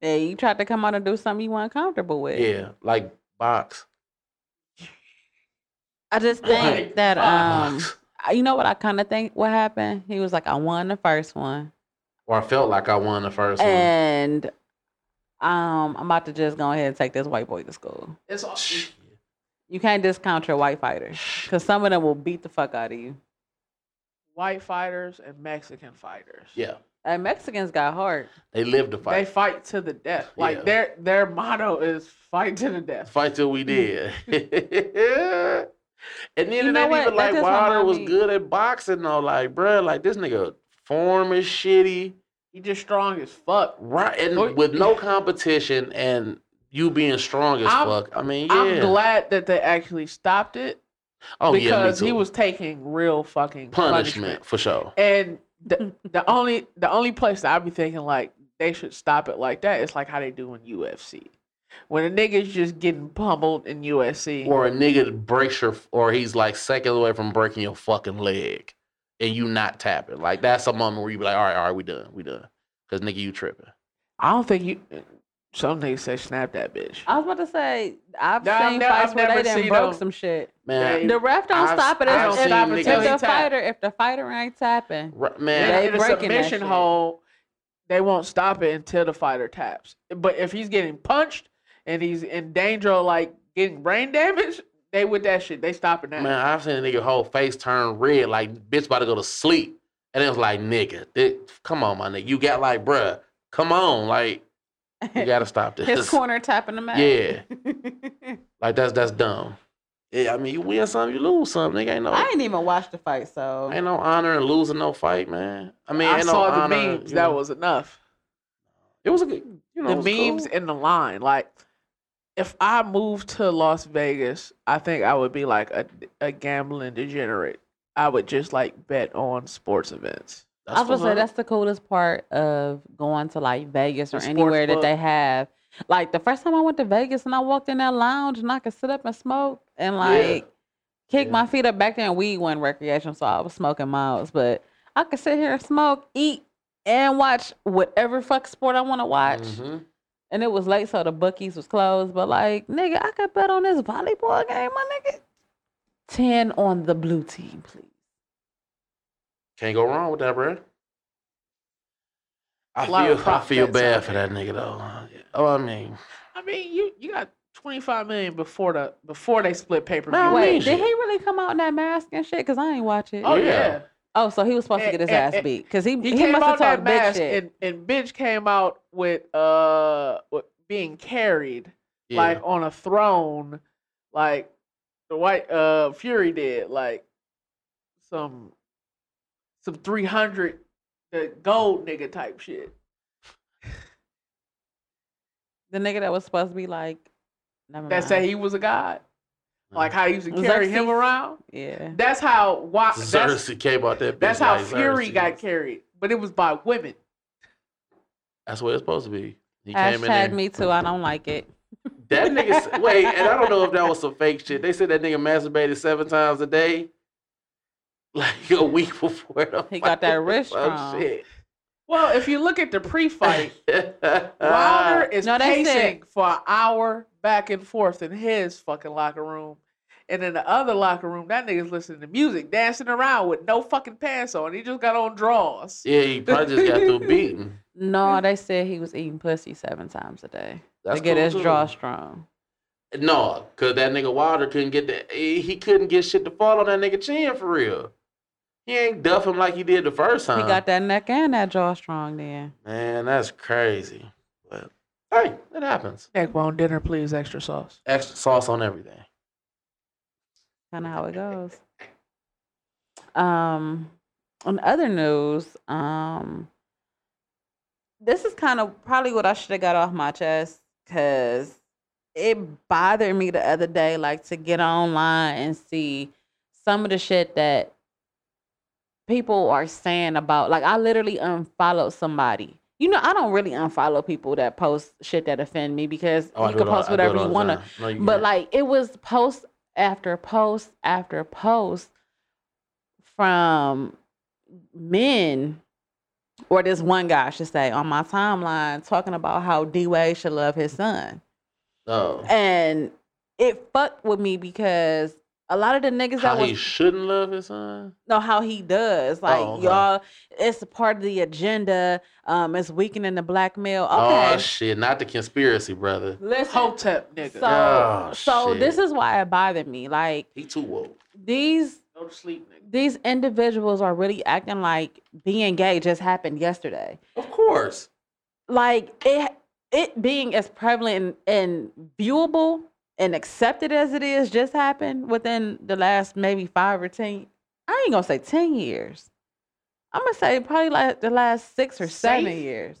Yeah, you tried to come out and do something you weren't comfortable with. Yeah, like box. I just think like that... um. Box. You know what I kind of think what happened? He was like, I won the first one. Or I felt like I won the first one. And um, I'm about to just go ahead and take this white boy to school. It's awesome. You can't discount your white fighters. Because some of them will beat the fuck out of you. White fighters and Mexican fighters. Yeah. And Mexicans got heart. They live to fight. They fight to the death. Like, yeah. their their motto is fight to the death. Fight till we dead. And then you know it ain't what? Even that like Wilder was good at boxing though. Like, bruh, like this nigga form is shitty. He just strong as fuck. Right. And oh, with yeah. no competition and you being strong as I'm, fuck. I mean, yeah. I'm glad that they actually stopped it. Oh, because yeah. Because he was taking real fucking punishment. punishment. For sure. And the, the only the only place that I'd be thinking like they should stop it like that is like how they do in U F C. When a nigga's just getting pummeled in U F C. Or a nigga breaks your... Or he's like seconds away from breaking your fucking leg. And you not tapping. Like, that's a moment where you be like, all right, all right, we done. We done. Because, nigga, you tripping. I don't think you... Some niggas say snap that bitch. I was about to say, I've no, seen no, fights I've where they done broke them. Some shit. Man, the ref don't I've, stop it if, if, if, if the tap. fighter if the fighter ain't tapping. Right, man, they breaking that shit. Hole, they won't stop it until the fighter taps. But if he's getting punched... And he's in danger of, like, getting brain damage, they with that shit. They stopping that. Man, I've seen a nigga whole face turn red, like, bitch about to go to sleep. And it was like, nigga, this, come on, my nigga. You got, like, bruh, come on, like. You gotta stop this. His corner tapping him out. Yeah. Like that's that's dumb. Yeah, I mean, you win some, you lose some. Nigga, ain't no. I ain't even watch the fight, so ain't no honor in losing no fight, man. I mean, I ain't saw no the honor, memes. You know? That was enough. It was a good, you know, the memes cool. in the line. Like, if I moved to Las Vegas, I think I would be like a a gambling degenerate. I would just like bet on sports events. That's I was gonna say that's the coolest part of going to like Vegas or anywhere book. that they have. Like the first time I went to Vegas and I walked in that lounge and I could sit up and smoke and like yeah. kick yeah. my feet up. Back then weed wasn't recreational, so I was smoking miles, but I could sit here and smoke, eat, and watch whatever fuck sport I want to watch. Mm-hmm. And it was late, so the bookies was closed. But like, nigga, I could bet on this volleyball game, my nigga. ten on the blue team, please. Can't go wrong with that, bro. I feel I feel bad for that nigga though. Oh, I mean, I mean, you, you got twenty-five million before the before they split pay per view. Wait, did he really come out in that mask and shit? Because I ain't watch it. Oh yeah. yeah. Oh, so he was supposed and, to get his and, ass beat because he he, he must have talked bitch shit. And, and bitch came out with uh with being carried yeah. like on a throne, like the white uh Fury did, like some. Some three hundred the gold nigga type shit. The nigga that was supposed to be like... Never that mind. Say he was a god. Mm-hmm. Like how he used to carry Xerxes. him around. Yeah. That's how... Why, Xerxes that's, came out that bitch. That's how like Fury Xerxes. got carried. But it was by women. That's what it's supposed to be. He Ash came in there. Me too. I don't like it. That nigga... Wait, and I don't know if that was some fake shit. They said that nigga masturbated seven times a day. Like a week before the he fight. got that wrist oh, shit. Well, if you look at the pre-fight, Wilder is no, pacing for an hour back and forth in his fucking locker room, and in the other locker room, that nigga's listening to music, dancing around with no fucking pants on. He just got on drawers. Yeah, he probably just got through beating. No, they said he was eating pussy seven times a day That's to get cool his too. draw strong. No, cause that nigga Wilder couldn't get that. He couldn't get shit to fall on that nigga chin for real. He ain't duff him like he did the first time. He got that neck and that jaw strong then. Man, that's crazy. But, hey, it happens. Neck bone dinner, please. Extra sauce. Extra sauce on everything. Kind of how it goes. Um, on other news, um, this is kind of probably what I should have got off my chest because it bothered me the other day, like, to get online and see some of the shit that people are saying about, like, I literally unfollowed somebody. You know, I don't really unfollow people that post shit that offend me because oh, you can post all, whatever you want to. No, but, can't. like, it was post after post after post from men or this one guy, I should say, on my timeline talking about how D-Wade should love his son. Oh. And it fucked with me because a lot of the niggas how that was he shouldn't love his son. No, how he does. Like oh, okay. y'all, it's a part of the agenda. Um, it's weakening the black male. Okay. Oh shit, not the conspiracy, brother. Listen, Hotep nigga. So, oh, so this is why it bothered me. Like he too woke. These go to sleep, nigga. These individuals are really acting like being gay just happened yesterday. Of course. Like it. It being as prevalent and viewable and accepted as it is just happened within the last maybe five or ten, I ain't gonna say ten years. I'm gonna say probably like the last six or seven Safe. years.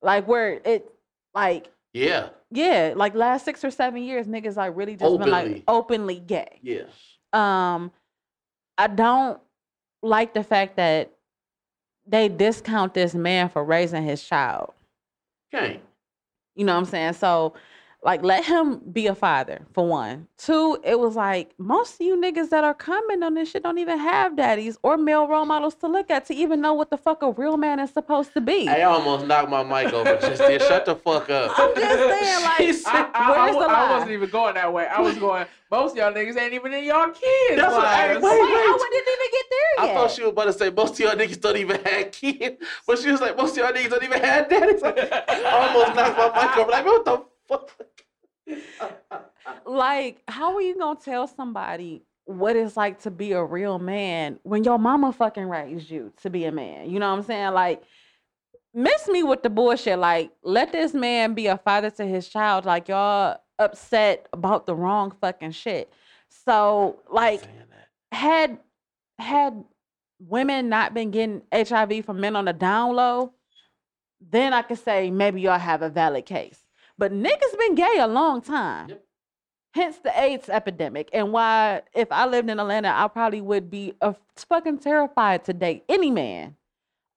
Like where it, like. Yeah. Yeah, like last six or seven years, niggas like really just openly. been like openly gay. Yeah. Um, I don't like the fact that they discount this man for raising his child. Okay. You know what I'm saying? So, like, let him be a father, for one. Two, it was like, most of you niggas that are coming on this shit don't even have daddies or male role models to look at to even know what the fuck a real man is supposed to be. I almost knocked my mic over just then. Shut the fuck up. I'm just saying, like, said, I, I, where's I, I, the I wasn't even going that way. I was going, most of y'all niggas ain't even in y'all kids. That's what I was saying. I didn't even get there yet. I thought she was about to say, most of y'all niggas don't even have kids. But she was like, most of y'all niggas don't even have daddies. I almost knocked my mic over. Like, what the like, how are you gonna tell somebody what it's like to be a real man when your mama fucking raised you to be a man? You know what I'm saying? Like, miss me with the bullshit. Like, let this man be a father to his child. Like, y'all upset about the wrong fucking shit. So, like, had had women not been getting H I V from men on the down low, then I could say maybe y'all have a valid case. But niggas been gay a long time. Yep. Hence the AIDS epidemic, and why if I lived in Atlanta, I probably would be a fucking terrified to date any man.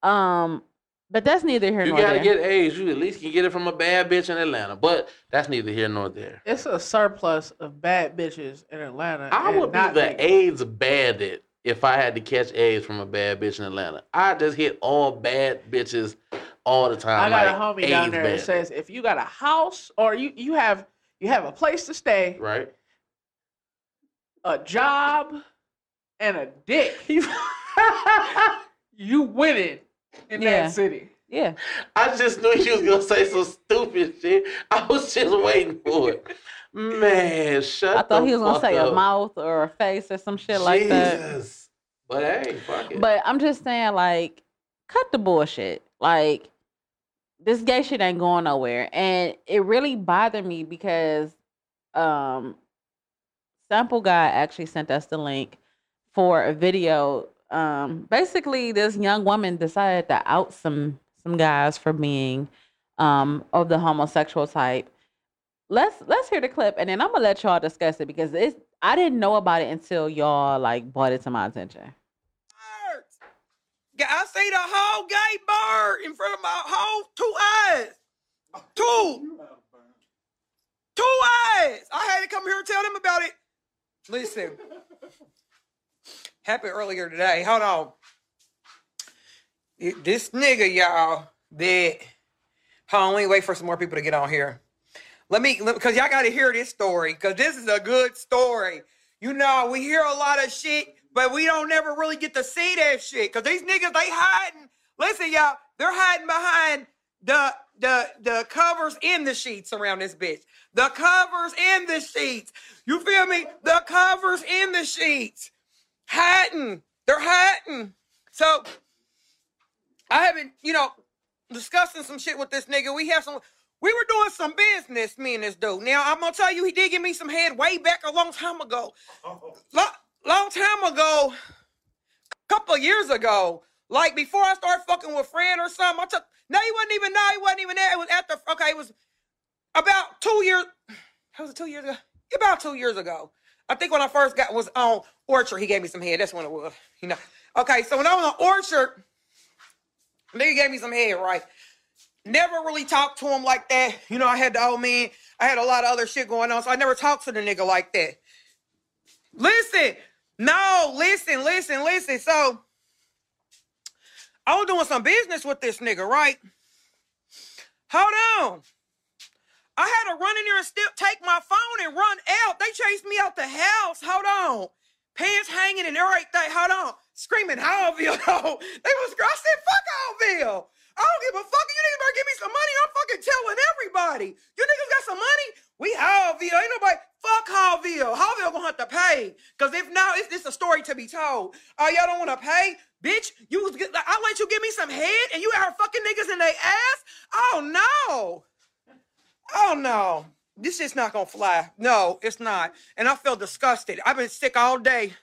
Um, but that's neither here nor there. You gotta get AIDS. You at least can get it from a bad bitch in Atlanta, but that's neither here nor there. It's a surplus of bad bitches in Atlanta. I would be the AIDS bandit if I had to catch AIDS from a bad bitch in Atlanta. I just hit all bad bitches all the time. I got like a homie down there bandit. That says if you got a house or you you have. You have a place to stay, right? A job and a dick. You winning in yeah. that city. Yeah. I just knew you was gonna say some stupid shit. I was just waiting for it. Man, shut up. I thought the he was gonna say up. a mouth or a face or some shit Jesus. like that. But hey, fuck it. But I'm just saying, like, cut the bullshit. Like, this gay shit ain't going nowhere. And it really bothered me because um, Sample Guy actually sent us the link for a video. Um, basically, this young woman decided to out some some guys for being um, of the homosexual type. Let's let's hear the clip, and then I'm going to let y'all discuss it because it's, I didn't know about it until y'all like brought it to my attention. I see the whole gay bird in front of my whole two eyes. Two. Two eyes. I had to come here and tell them about it. Listen. Happened earlier today. Hold on. It, this nigga, y'all, that... Hold on, let me wait for some more people to get on here. Let me... Because y'all got to hear this story. Because this is a good story. You know, we hear a lot of shit... But we don't never really get to see that shit. Because these niggas, they hiding. Listen, y'all, they're hiding behind the the the covers in the sheets around this bitch. The covers in the sheets. You feel me? The covers in the sheets. Hiding. They're hiding. So I have been, you know, discussing some shit with this nigga. We have some... We were doing some business, me and this dude. Now, I'm going to tell you, he did give me some head way back a long time ago. Oh. Look. Long time ago, a couple of years ago, like before I started fucking with Fran or something, I took, no, he wasn't even, no, he wasn't even there. It was after, okay, it was about two years, how was it two years ago? About two years ago. I think when I first got, was on Orchard, he gave me some head. That's when it was, you know. Okay, so when I was on Orchard, nigga gave me some head, right? Never really talked to him like that. You know, I had the old man, I had a lot of other shit going on, so I never talked to the nigga like that. Listen. No, listen, listen, listen. So, I was doing some business with this nigga, right? Hold on. I had to run in there and still take my phone and run out. They chased me out the house. Hold on. Pants hanging and everything. Hold on. Screaming, Hallville, though. They was, I said, fuck Hallville. I don't give a fuck. You niggas better give me some money. I'm fucking telling everybody. You niggas got some money? We Hallville. Ain't nobody... Fuck Hallville. Hallville gonna have to pay. Because if not, it's, it's a story to be told. Oh, uh, y'all don't want to pay? Bitch, you, I'll let you give me some head and you out here fucking niggas in their ass? Oh, no. Oh, no. This shit's not gonna fly. No, it's not. And I feel disgusted. I've been sick all day.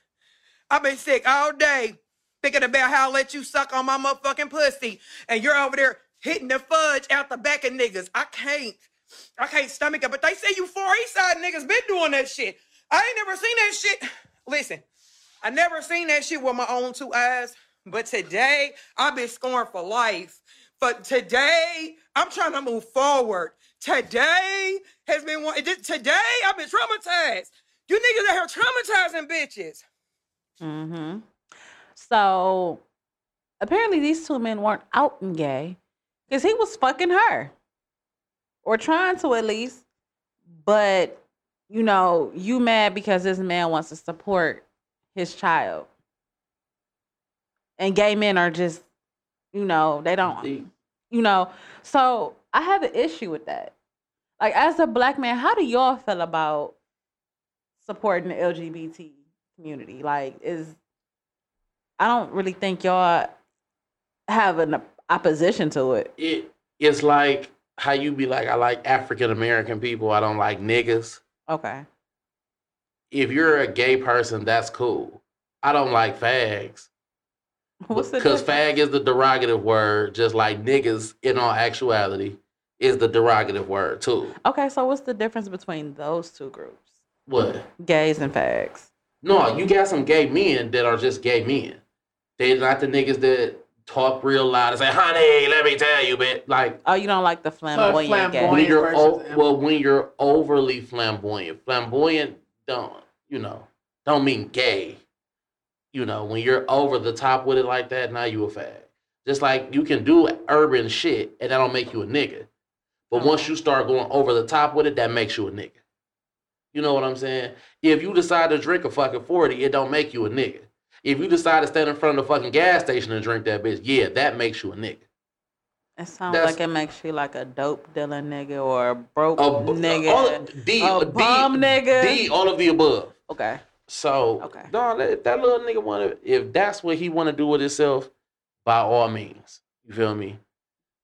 I've been sick all day thinking about how I let you suck on my motherfucking pussy. And you're over there hitting the fudge out the back of niggas. I can't. I can't stomach it, but they say you Far East Side niggas been doing that shit. I ain't never seen that shit. Listen, I never seen that shit with my own two eyes, but today I've been scorned for life. But today I'm trying to move forward. Today has been one. Today I've been traumatized. You niggas out here traumatizing bitches. Mm-hmm. So apparently these two men weren't out and gay because he was fucking her. Or trying to at least, but, you know, you mad because this man wants to support his child. And gay men are just, you know, they don't, you know. So I have an issue with that. Like, as a black man, how do y'all feel about supporting the L G B T community? Like, is, I don't really think y'all have an opposition to it. It is like how you be like, I like African American people. I don't like niggas. Okay. If you're a gay person, that's cool. I don't like fags. What's the difference? Because fag is the derogative word, just like niggas in all actuality is the derogative word too. Okay, so what's the difference between those two groups? What? Gays and fags. No, you got some gay men that are just gay men. They're not the niggas that talk real loud and say, honey, let me tell you, bitch. Like, oh, you don't like the flamboyant, flamboyant gay. When you're o- well, when you're overly flamboyant. Flamboyant don't, you know, don't mean gay. You know, when you're over the top with it like that, now you a fag. Just like you can do urban shit and that don't make you a nigga. But once you start going over the top with it, that makes you a nigga. You know what I'm saying? If you decide to drink a fucking forty, it don't make you a nigga. If you decide to stand in front of the fucking gas station and drink that bitch, yeah, that makes you a nigga. It sounds That's, like it makes you like a dope dealer nigga or a broke a, nigga. All of, D, a D, bum D, nigga. D, all of the above. Okay. So, okay. No, if that little nigga wanna, if that's what he want to do with himself, by all means. You feel me?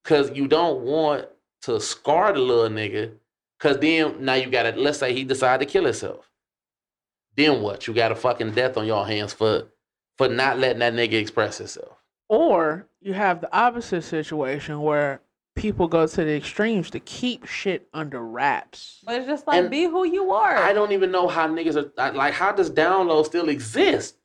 Because you don't want to scar the little nigga, because then, now you got to, let's say he decided to kill himself. Then what? You got a fucking death on your hands for for not letting that nigga express himself. Or you have the opposite situation where people go to the extremes to keep shit under wraps. But it's just like, and be who you are. I don't even know how niggas are, like, how does download still exist?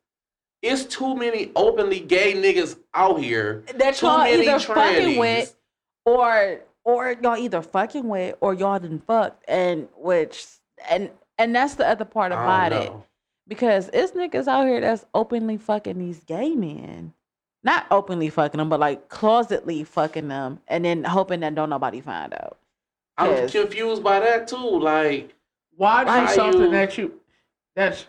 It's too many openly gay niggas out here. That y'all either trannies. fucking with or... Or y'all either fucking with, or y'all didn't fuck, and which, and and that's the other part about it, because it's niggas out here that's openly fucking these gay men, not openly fucking them, but like closetly fucking them, and then hoping that don't nobody find out. I'm confused by that too. Like, why do something you, that you that's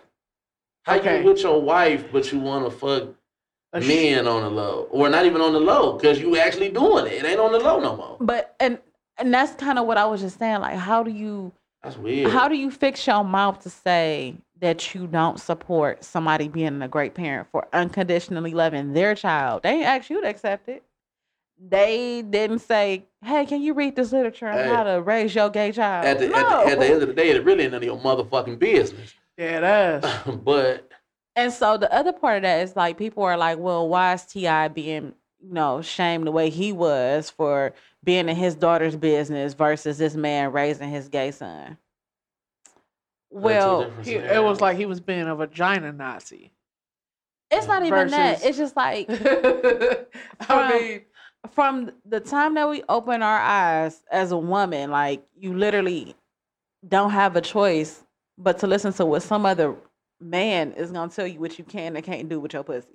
how okay. you with your wife, but you want to fuck men on the low, or not even on the low, because you actually doing it. It ain't on the low no more. But and and that's kind of what I was just saying. Like, how do you? That's weird. How do you fix your mouth to say that you don't support somebody being a great parent for unconditionally loving their child? They didn't ask you to accept it. They didn't say, "Hey, can you read this literature on hey, how to raise your gay child?" At the, no. at the at the end of the day, it really ain't none of your motherfucking business. Yeah, that's. But. And so the other part of that is like, people are like, well, why is T I being, you know, shamed the way he was for being in his daughter's business versus this man raising his gay son? Well, he, it was like he was being a vagina Nazi. It's not even versus... that. It's just like, I mean, from the time that we open our eyes as a woman, like, you literally don't have a choice but to listen to what some other man is gonna tell you what you can and can't do with your pussy.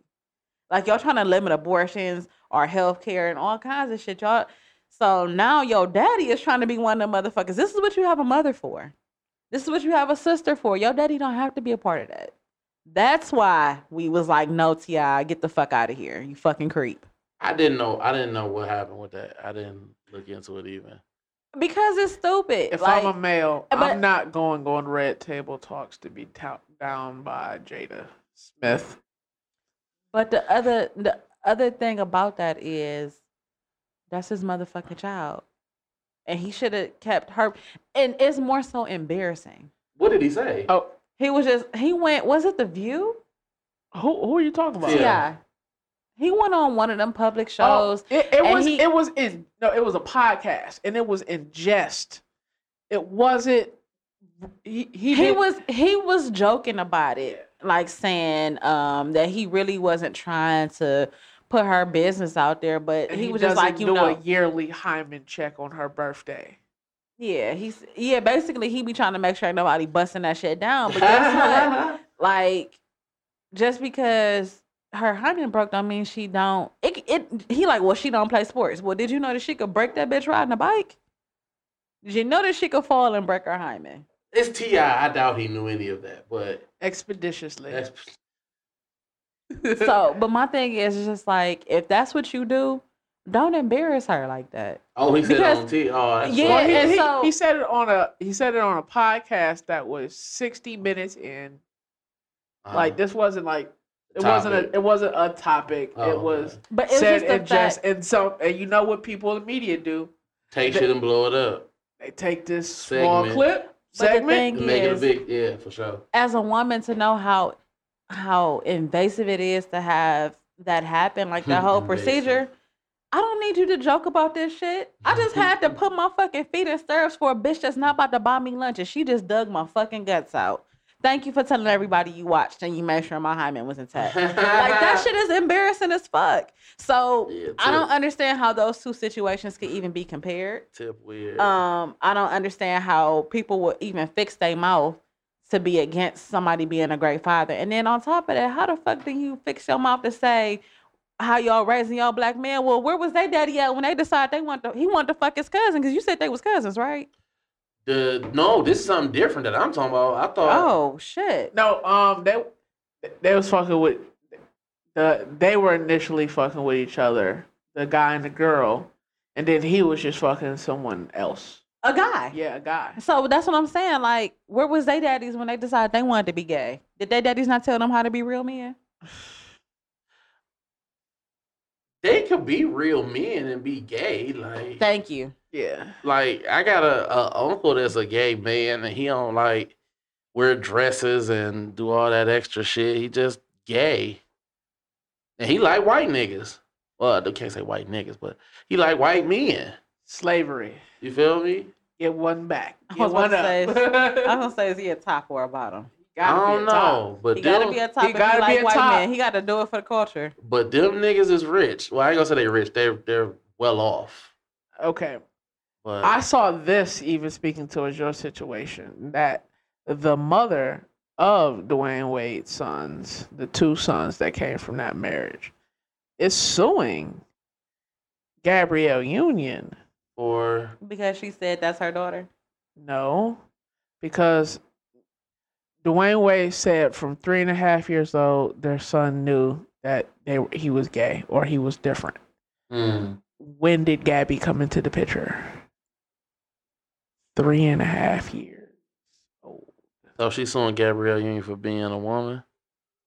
Like, y'all trying to limit abortions or healthcare and all kinds of shit, y'all. So now your daddy is trying to be one of them motherfuckers. This is what you have a mother for. This is what you have a sister for. Your daddy don't have to be a part of that. That's why we was like, no, T I, get the fuck out of here, you fucking creep. I didn't know. I didn't know what happened with that. I didn't look into it even. Because it's stupid. If like, I'm a male, but I'm not going on Red Table Talks to be tout down by Jada Smith. But the other the other thing about that is, that's his motherfucking child, and he should have kept her. And it's more so embarrassing. What did he say? Oh, he was just he went. Was it The View? Who who are you talking about? Yeah. yeah. He went on one of them public shows. Oh, it, it was he, it was in no, it was a podcast, and it was in jest. It wasn't. He he, he was he was joking about it, like saying um, that he really wasn't trying to put her business out there, but he, he was just like, you do know, a yearly hymen check on her birthday. Yeah, he's yeah. Basically, he be trying to make sure nobody busting that shit down. But guess what? Like, just because her hymen broke don't mean she don't. It, it he like, well, she don't play sports. Well, did you know that she could break that bitch riding a bike? Did you know that she could fall and break her hymen? It's T I. I doubt he knew any of that, but expeditiously. Exp- so, but my thing is just like, if that's what you do, don't embarrass her like that. Oh, he said because, it on T. Oh, that's yeah. Right. And he, so, he said it on a he said it on a podcast that was sixty minutes in. Uh-huh. Like, this wasn't like. It topic. wasn't a. It wasn't a topic. Oh, it was but said just and just and so and you know what people in the media do? Take they, shit and blow it up. They take this small segment. clip but segment, and make is, it a big yeah for sure. As a woman, to know how how invasive it is to have that happen, like that whole procedure. I don't need you to joke about this shit. I just had to put my fucking feet in stirrups for a bitch that's not about to buy me lunch, and she just dug my fucking guts out. Thank you for telling everybody you watched and you made sure my hymen was intact. Like, that shit is embarrassing as fuck. So, yeah, I don't understand how those two situations could even be compared. Tip weird. Um, I don't understand how people would even fix their mouth to be against somebody being a great father. And then on top of that, how the fuck do you fix your mouth to say how y'all raising y'all black men? Well, where was they daddy at when they decided they want to, he wanted to fuck his cousin? Because you said they was cousins, right? The, no, this is something different that I'm talking about. I thought. Oh shit! No, um, they they was fucking with the. They were initially fucking with each other, the guy and the girl, and then he was just fucking someone else. A guy. Yeah, a guy. So that's what I'm saying. Like, where was they daddies when they decided they wanted to be gay? Did they daddies not tell them how to be real men? They could be real men and be gay, like. Thank you. Yeah. Like, I got a, a uncle that's a gay man, and he don't like wear dresses and do all that extra shit. He just gay, and he like white niggas. Well, I can't say white niggas, but he like white men. Slavery. You feel me? Get one back. Get I was one gonna up. Say, I was gonna say, is he a top or a bottom? I don't know, top. But he them, gotta be a top. He gotta like be a white top. Man. He gotta do it for the culture. But them niggas is rich. Well, I ain't gonna say they rich. They they're well off. Okay, but I saw this even speaking towards your situation that the mother of Dwayne Wade's sons, the two sons that came from that marriage, is suing Gabrielle Union for because she said that's her daughter. No, because Dwayne Wade said from three and a half years old, their son knew that they were, he was gay or he was different. Mm. When did Gabby come into the picture? Three and a half years old. So she's suing Gabrielle Union for being a woman?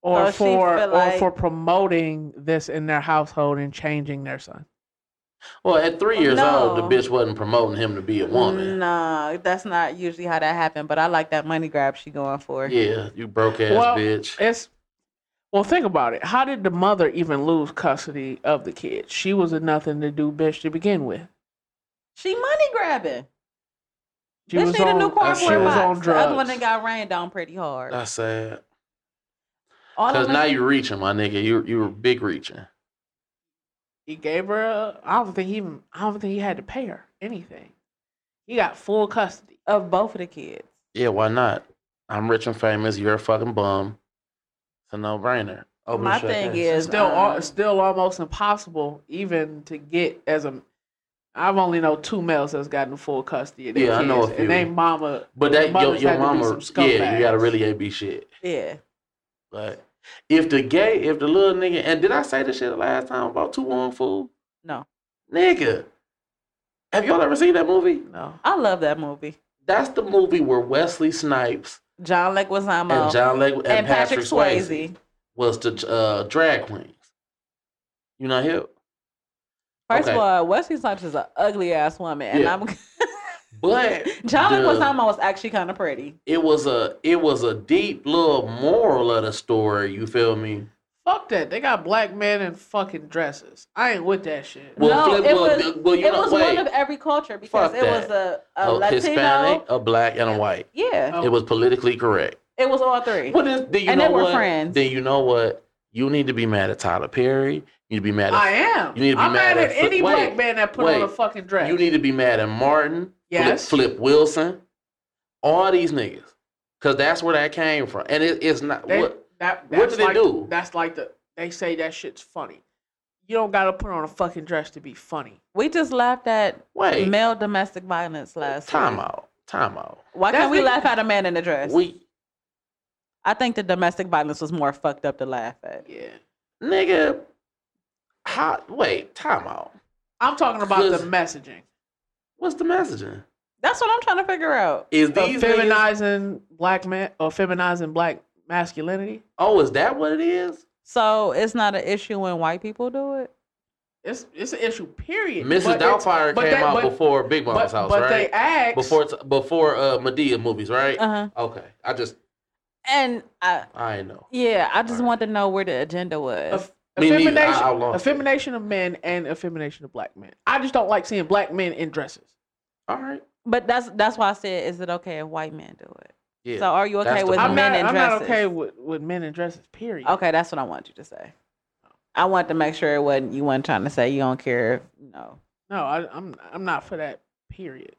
Or so for like... or for promoting this in their household and changing their son. Well, at three years no. old, the bitch wasn't promoting him to be a woman. Nah, that's not usually how that happened. But I like that money grab she going for. Yeah, you broke ass well, bitch. It's well, think about it. How did the mother even lose custody of the kid? She was a nothing to do bitch to begin with. She money grabbing. She bitch need on, a new cardboard box. The other one that got rained on pretty hard. That's sad. Because now you reaching, my nigga. You you were big reaching. He gave her. A, I don't think he even. I don't think he had to pay her anything. He got full custody of both of the kids. Yeah, why not? I'm rich and famous. You're a fucking bum. It's a no-brainer. Open my thing is still, um, al- still almost impossible even to get as a. I've only know two males that's gotten full custody of their yeah, kids, I know a few. And they mama. But that your, your mama, yeah, you gotta really A B shit. Yeah, but. If the gay, if the little nigga, and did I say this shit last time about Too Long Fool? No. Nigga, have y'all ever seen that movie? No. I love that movie. That's the movie where Wesley Snipes, John Leguizamo, and John Leg- and, and Patrick, Patrick Swayze was the uh, drag queens. You not here? First okay. of all, Wesley Snipes is an ugly ass woman, and yeah. I'm. But John Leguizamo was actually kind of pretty. It was a it was a deep little moral of the story. You feel me? Fuck that! They got black men in fucking dresses. I ain't with that shit. Well, no, flip, it well, was, well, you it know, was wait. one of every culture because it was a, a, a Latino, Hispanic, a black, and a white. Yeah, oh. It was politically correct. It was all three. But then, then you and know they were what? friends. Then you know what? You need to be mad at Tyler Perry. You need to be mad at... I am. You need to be I'm mad, mad at, at any wait, black man that put wait, on a fucking dress. You need to be mad at Martin. Yes. Flip, Flip Wilson. All these niggas. Because that's where that came from. And it, it's not... They, what that, what did like, they do? That's like the... They say that shit's funny. You don't got to put on a fucking dress to be funny. We just laughed at wait, male domestic violence last time week. Time out. Time out. Why that's can't we the, laugh at a man in a dress? We... I think the domestic violence was more fucked up to laugh at. Yeah. Nigga... How, wait, time out. I'm talking about the messaging. What's the messaging? That's what I'm trying to figure out. Is the feminizing black man or feminizing black masculinity? Oh, is that what it is? So it's not an issue when white people do it? It's it's an issue, period. Missus But Doubtfire came they, out but, before Big Mom's but, house, but right? But they asked... Before, before uh, Madea movies, right? Uh-huh. Okay, I just... And I... I know. Yeah, I just All wanted right. to know where the agenda was. A, effemination, me I, I effemination of men and effemination of black men. I just don't like seeing black men in dresses. All right. But that's that's why I said, is it okay if white men do it? Yeah. So are you okay with point. men in dresses? I'm not okay with, with men in dresses, period. Okay, that's what I want you to say. I want to make sure it wasn't you weren't trying to say you don't care. No, no, I, I'm I'm not for that. Period.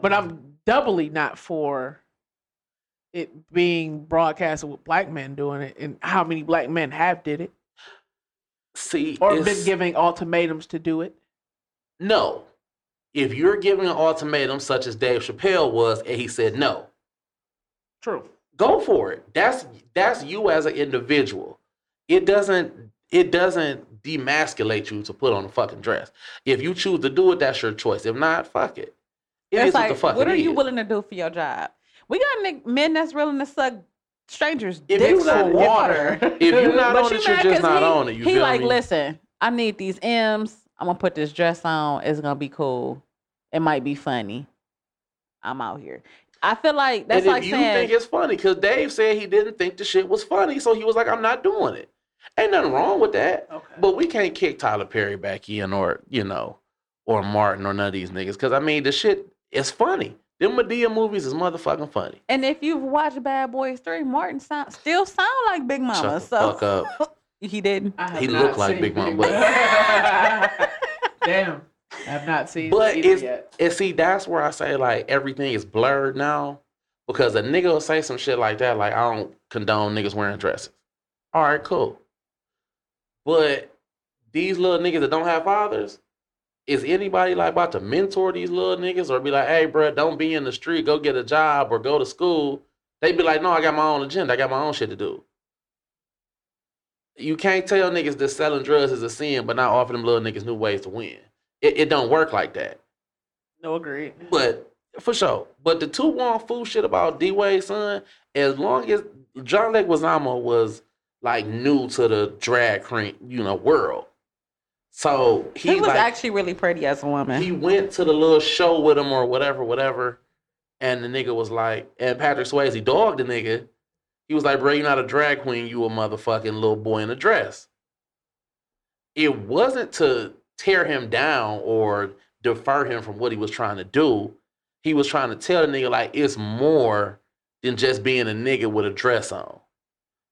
But I'm doubly not for it being broadcasted with black men doing it, and how many black men have did it. See, or been giving ultimatums to do it. No, if you're giving an ultimatum such as Dave Chappelle was, and he said no. True. Go for it. That's that's you as an individual. It doesn't. It doesn't demasculate you to put on a fucking dress. If you choose to do it, that's your choice. If not, fuck it. It it's is like, what the fuck What are you is. willing to do for your job? We got men that's willing to suck strangers' dicks. If you got water, if you're not on it, you're just not on it. You he feel like, me? Listen, I need these M's. I'm going to put this dress on. It's going to be cool. It might be funny. I'm out here. I feel like that's and like if saying... you think it's funny, because Dave said he didn't think the shit was funny, so he was like, I'm not doing it. Ain't nothing wrong with that, okay. But we can't kick Tyler Perry back in, or you know, or Martin, or none of these niggas. Because I mean, the shit is funny. Them Madea movies is motherfucking funny. And if you've watched Bad Boys three, Martin sound, still sound like Big Mama. Shut so the fuck up. He didn't. He looked like Big Mama. But... Damn, I have not seen. But it's yet. and see, that's where I say like everything is blurred now, because a nigga will say some shit like that. Like, I don't condone niggas wearing dresses. All right, cool. But these little niggas that don't have fathers, is anybody like about to mentor these little niggas or be like, hey, bro, don't be in the street, go get a job or go to school? They be like, no, I got my own agenda. I got my own shit to do. You can't tell niggas that selling drugs is a sin, but not offer them little niggas new ways to win. It, it don't work like that. No, agreed. But for sure. But the two won fool shit about D-Wade's son, as long as John Leguizamo was like new to the drag queen, you know, world. So he, he was like, actually really pretty as a woman. He went to the little show with him or whatever, whatever. And the nigga was like, and Patrick Swayze dogged the nigga. He was like, bro, you're not a drag queen. You a motherfucking little boy in a dress. It wasn't to tear him down or defer him from what he was trying to do. He was trying to tell the nigga, like, it's more than just being a nigga with a dress on.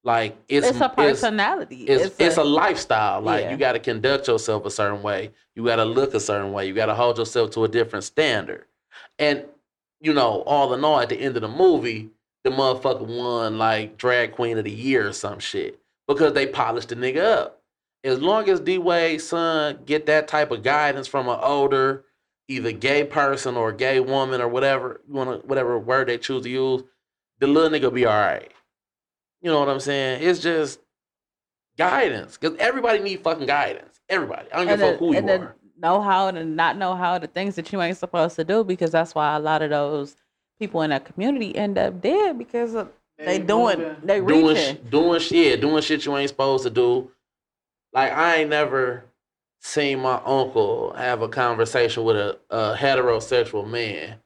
Like, it's, it's a personality. It's, it's, it's a, a lifestyle. Like, yeah. You got to conduct yourself a certain way. You got to look a certain way. You got to hold yourself to a different standard. And, you know, all in all, at the end of the movie, the motherfucker won, like, drag queen of the year or some shit. Because they polished the nigga up. As long as D-Wade's son get that type of guidance from an older, either gay person or gay woman or whatever, you wanna, whatever word they choose to use, the little nigga be all right. You know what I'm saying? It's just guidance. Because everybody needs fucking guidance. Everybody. I don't give a fuck who you are. Know how and not know how, the things that you ain't supposed to do, because that's why a lot of those people in that community end up dead, because of they, they doing, they reaching. Doing, doing shit. Doing shit you ain't supposed to do. Like, I ain't never seen my uncle have a conversation with a, a heterosexual man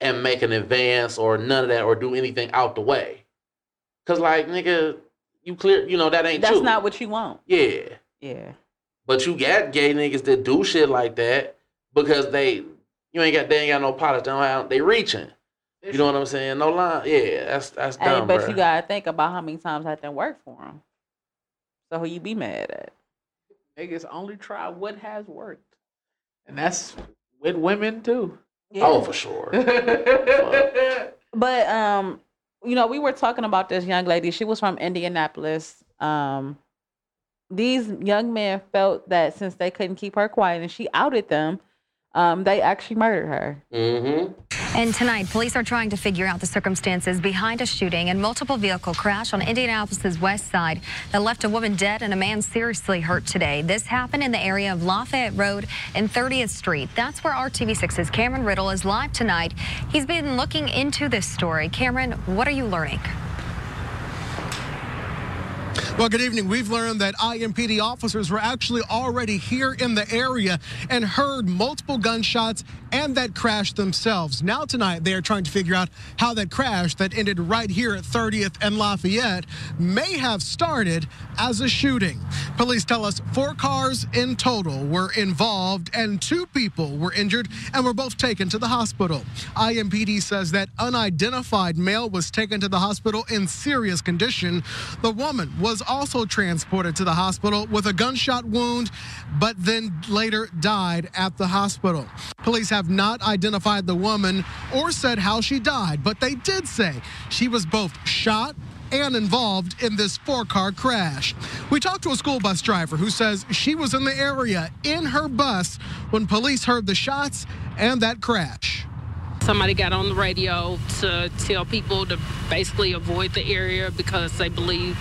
and make an advance or none of that or do anything out the way. Cause like, nigga, you clear, you know, that ain't That's you. That's not what you want. Yeah. Yeah. But you got gay niggas that do shit like that because they, you ain't got, they ain't got no polish. They don't have, they reaching. You know what I'm saying? No line. Yeah, that's, that's hey, dumb, But bro. You gotta think about how many times that didn't work for them. So who you be mad at? Niggas only try what has worked. And that's with women too. Yeah. Oh, for sure. But, um, you know, we were talking about this young lady. She was from Indianapolis. Um, these young men felt that since they couldn't keep her quiet and she outed them, um, they actually murdered her. Mm-hmm. And tonight, police are trying to figure out the circumstances behind a shooting and multiple vehicle crash on Indianapolis' west side that left a woman dead and a man seriously hurt today. This happened in the area of Lafayette Road and thirtieth Street. That's where R T V six's Cameron Riddle is live tonight. He's been looking into this story. Cameron, what are you learning? Well, good evening. We've learned that I M P D officers were actually already here in the area and heard multiple gunshots and that crash themselves. Now tonight, they are trying to figure out how that crash that ended right here at thirtieth and Lafayette may have started as a shooting. Police tell us four cars in total were involved and two people were injured and were both taken to the hospital. I M P D says that unidentified male was taken to the hospital in serious condition. The woman was also transported to the hospital with a gunshot wound, but then later died at the hospital. Police have not identified the woman or said how she died, but they did say she was both shot and involved in this four-car crash. We talked to a school bus driver who says she was in the area in her bus when police heard the shots and that crash. Somebody got on the radio to tell people to basically avoid the area because they believe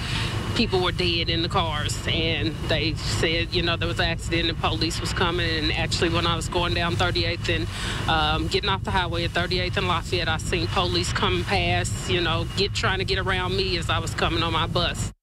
people were dead in the cars, and they said, you know, there was an accident and police was coming. And actually, when I was going down thirty-eighth and um, getting off the highway at thirty-eighth and Lafayette, I seen police coming past, you know, get trying to get around me as I was coming on my bus.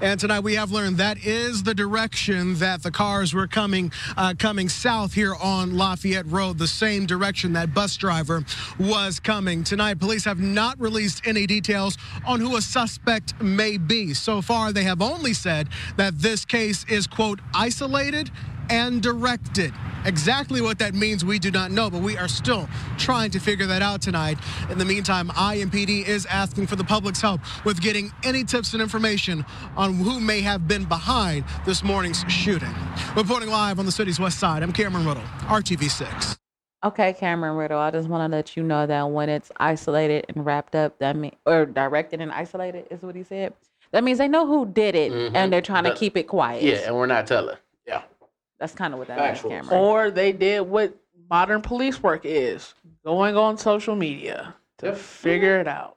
And tonight we have learned that is the direction that the cars were coming uh, coming south here on Lafayette Road, the same direction that bus driver was coming. Tonight, police have not released any details on who a suspect may be. So far, they have only said that this case is, quote, isolated and directed. Exactly what that means, we do not know, but we are still trying to figure that out tonight. In the meantime, I M P D is asking for the public's help with getting any tips and information on who may have been behind this morning's shooting. Reporting live on the city's west side, I'm Cameron Riddle, R T V six. Okay, Cameron Riddle, I just want to let you know that when it's isolated and wrapped up, that mean, or directed and isolated is what he said. That means they know who did it, mm-hmm. and they're trying to keep it quiet. Yeah, and we're not telling. Yeah. That's kind of what that Factual. Means, Cameron. Or they did what modern police work is, going on social media to yeah. figure it out.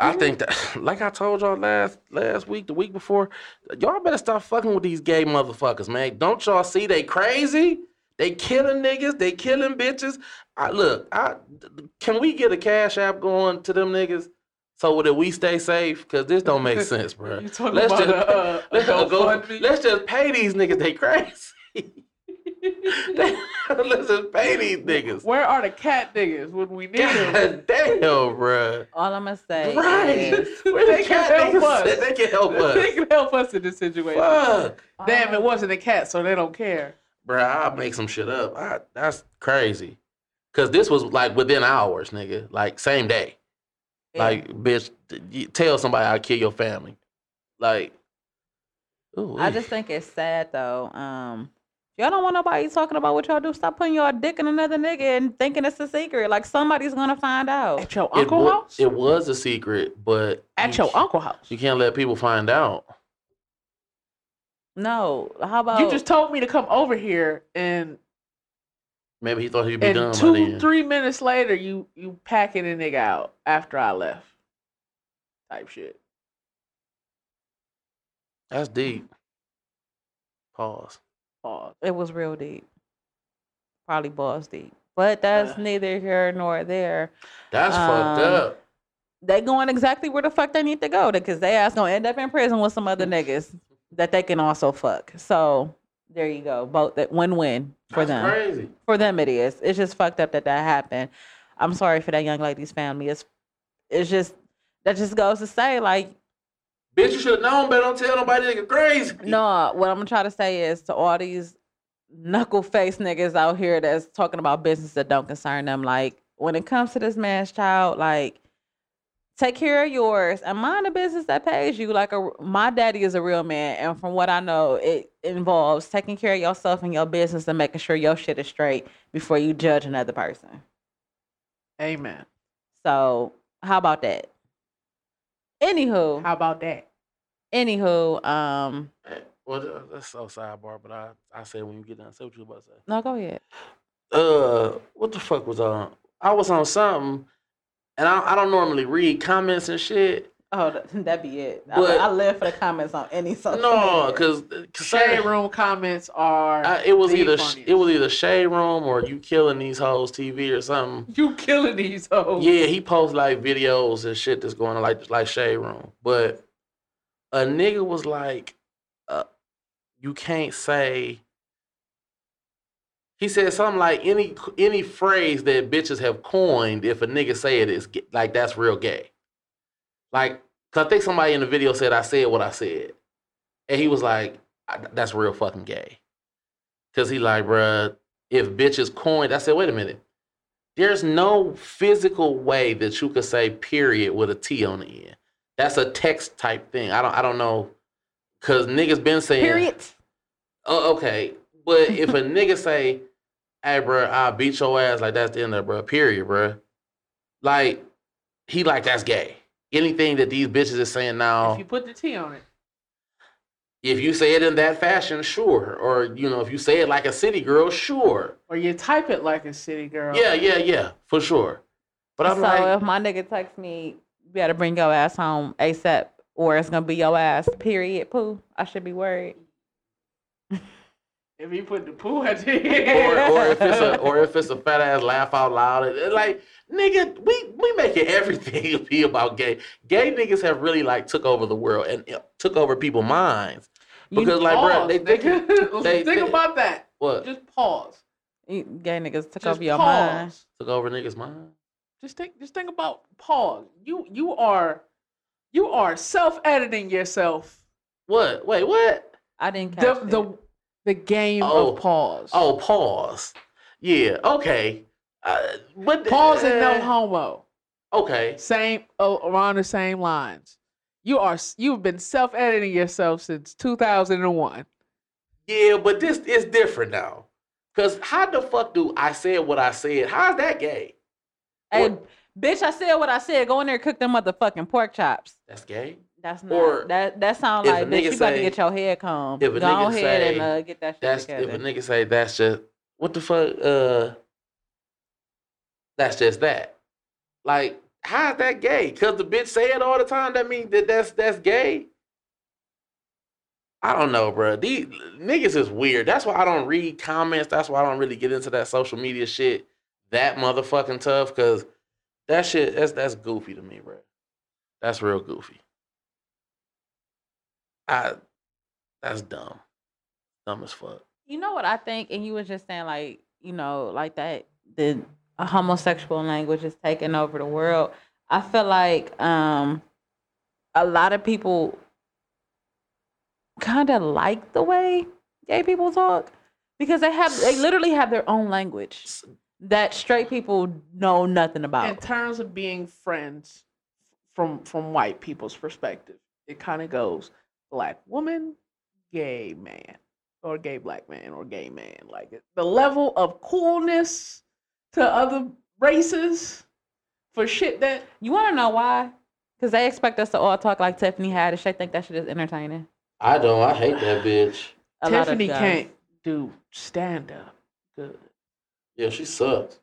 I think that, like I told y'all last last week, the week before, y'all better stop fucking with these gay motherfuckers, man. Don't y'all see they crazy? They killing niggas. They killing bitches. I, look, I, can we get a cash app going to them niggas? So that we stay safe, because this don't make sense, bro. Let's just, a, uh, let's, go, let's just pay these niggas. They crazy. they, let's just pay these niggas. Where are the cat niggas when we need them? Damn, bro. All I'm going to say right. is... Where they, they can help us. They can help us. They can help us in this situation. Fuck. Damn, it wasn't a cat, so they don't care. Bro, I'll make some shit up. I, that's crazy. Because this was, like, within hours, nigga. Like, same day. Like, bitch, tell somebody I'll kill your family. Like, ooh. I just think it's sad, though. Um, y'all don't want nobody talking about what y'all do. Stop putting y'all dick in another nigga and thinking it's a secret. Like, somebody's going to find out. At your uncle's house? It was a secret, but... At your uncle's house? You can't let people find out. No. How about... You just told me to come over here and... Maybe he thought he'd be and done two, by then. Three minutes later, you you packing a nigga out after I left. Type shit. That's deep. Pause. Pause. It was real deep. Probably balls deep. But that's yeah. neither here nor there. That's um, fucked up. They going exactly where the fuck they need to go, because they ass gonna end up in prison with some other niggas that they can also fuck. So... There you go. Both that win-win for That's them. Crazy. For them it is. It's just fucked up that that happened. I'm sorry for that young lady's family. It's it's just that just goes to say, like, bitch, you should have known, but don't tell nobody nigga crazy. No, what I'm gonna try to say is to all these knuckle face niggas out here that's talking about business that don't concern them. Like, when it comes to this man's child, like, take care of yours and mind the business that pays you. Like, a, my daddy is a real man, and from what I know, it involves taking care of yourself and your business and making sure your shit is straight before you judge another person. Amen. So, how about that? Anywho. How about that? Anywho. Um, well, that's so sidebar, but I, I said when you get done, say what you about to say. No, go ahead. Uh, what the fuck was on? I was on something. And I, I don't normally read comments and shit. Oh, that'd be it. But, I, I live for the comments on any social no, media. No, because shade room comments are. I, it was either funniest. It was either shade room or you killing these hoes T V or something. You killing these hoes. Yeah, he posts like videos and shit that's going on like like shade room. But a nigga was like, uh, you can't say. He said something like any any phrase that bitches have coined. If a nigga say it, it's like that's real gay. Like, cause I think somebody in the video said, I said what I said. And he was like, that's real fucking gay. Cause he like, bruh, if bitches coined, I said, wait a minute. There's no physical way that you could say period with a T on the end. That's a text type thing. I don't I don't know. Cause niggas been saying. Period. Oh, okay. But if a nigga say, hey, bruh, I'll beat your ass, like that's the end of it, bruh, period, bruh. Like, he like, that's gay. Anything that these bitches is saying now. If you put the T on it. If you say it in that fashion, sure. Or, you know, if you say it like a city girl, sure. Or you type it like a city girl. Yeah, yeah, yeah, for sure. But I'm so like. So if my nigga texts me, you better bring your ass home ASAP, or it's going to be your ass, period, poo. I should be worried. If you put the poo at the end. Or, or if it's a or if it's a fat ass laugh out loud. Like, nigga, we, we making everything be about gay. Gay niggas have really like took over the world and took over people's minds. Because you like pause, bro, they, they, they, they think they, about that. What? Just pause. Gay niggas took just over your pause. Mind. Took over niggas' mind. Just think just think about pause. You you are you are self editing yourself. What? Wait, what? I didn't catch the, it. The, The game oh, of pause. Oh, pause. Yeah. Okay. Uh, but pause uh, and no homo. Okay. Same oh, around the same lines. You are you've been self editing yourself since two thousand one. Yeah, but this is different now. Cause how the fuck do I said what I said? How's that gay? Hey, or, bitch! I said what I said. Go in there and cook them motherfucking pork chops. That's gay. That's not or that. That sounds like bitch. You about to get your head combed. If a Go nigga ahead say, and uh, get that shit that's, together. If a nigga say that's just what the fuck, uh, that's just that. Like, how's that gay? Cause the bitch say it all the time. That means that that's that's gay. I don't know, bro. These niggas is weird. That's why I don't read comments. That's why I don't really get into that social media shit that motherfucking tough. Cause that shit that's that's goofy to me, bro. That's real goofy. I, that's dumb. Dumb as fuck. You know what I think? And you was just saying, like, you know, like that the homosexual language is taking over the world. I feel like um, a lot of people kind of like the way gay people talk because they have they literally have their own language that straight people know nothing about. In terms of being friends, from from white people's perspective, it kind of goes. Black woman, gay man, or gay black man, or gay man. Like the level of coolness to other races for shit that you want to know why? Because they expect us to all talk like Tiffany Haddish. I think that shit is entertaining. I don't. I hate that bitch. Tiffany can't do stand up good. Yeah, she sucks.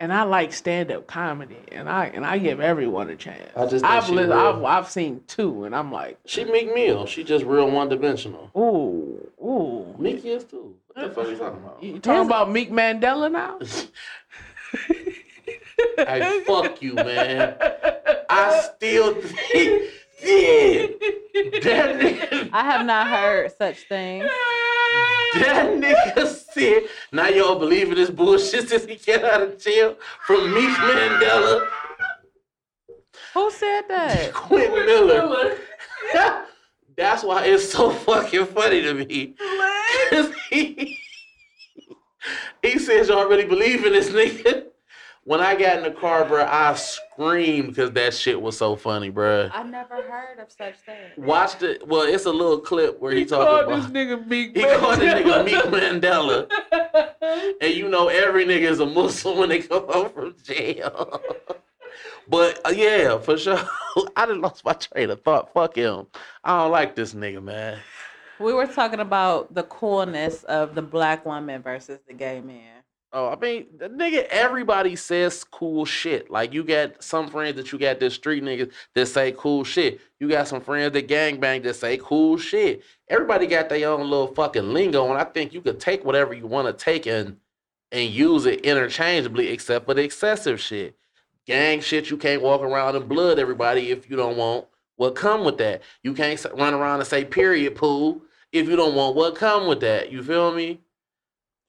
And I like stand-up comedy, and I and I give everyone a chance. I just I've, lived, I've I've seen two, and I'm like, she Meek Mill, she just real one-dimensional. Ooh, ooh, Meek is too. What the fuck are you talking about? You talking about Meek Mandela now? Hey, fuck you, man. I still think that. I have not heard such things. That nigga said, now y'all believe in this bullshit since he got out of jail from Meek Mandela. Who said that? Quentin Miller. Miller. That's why it's so fucking funny to me. What? He, he says y'all really believe in this nigga. When I got in the car, bro, I screamed because that shit was so funny, bro. I never heard of such thing. Watch the well, it's a little clip where he, he talking about this nigga Meek. He Mandela. Called this nigga Meek Mandela, and you know every nigga is a Muslim when they come home from jail. But uh, yeah, for sure, I done lost my train of thought. Fuck him. I don't like this nigga, man. We were talking about the coolness of the black woman versus the gay man. Oh, I mean, the nigga, everybody says cool shit. Like, you got some friends that you got this street niggas that say cool shit. You got some friends that gangbang that say cool shit. Everybody got their own little fucking lingo, and I think you could take whatever you want to take and and use it interchangeably, except for the excessive shit. Gang shit, you can't walk around and blood everybody if you don't want what come with that. You can't run around and say period pool if you don't want what come with that. You feel me?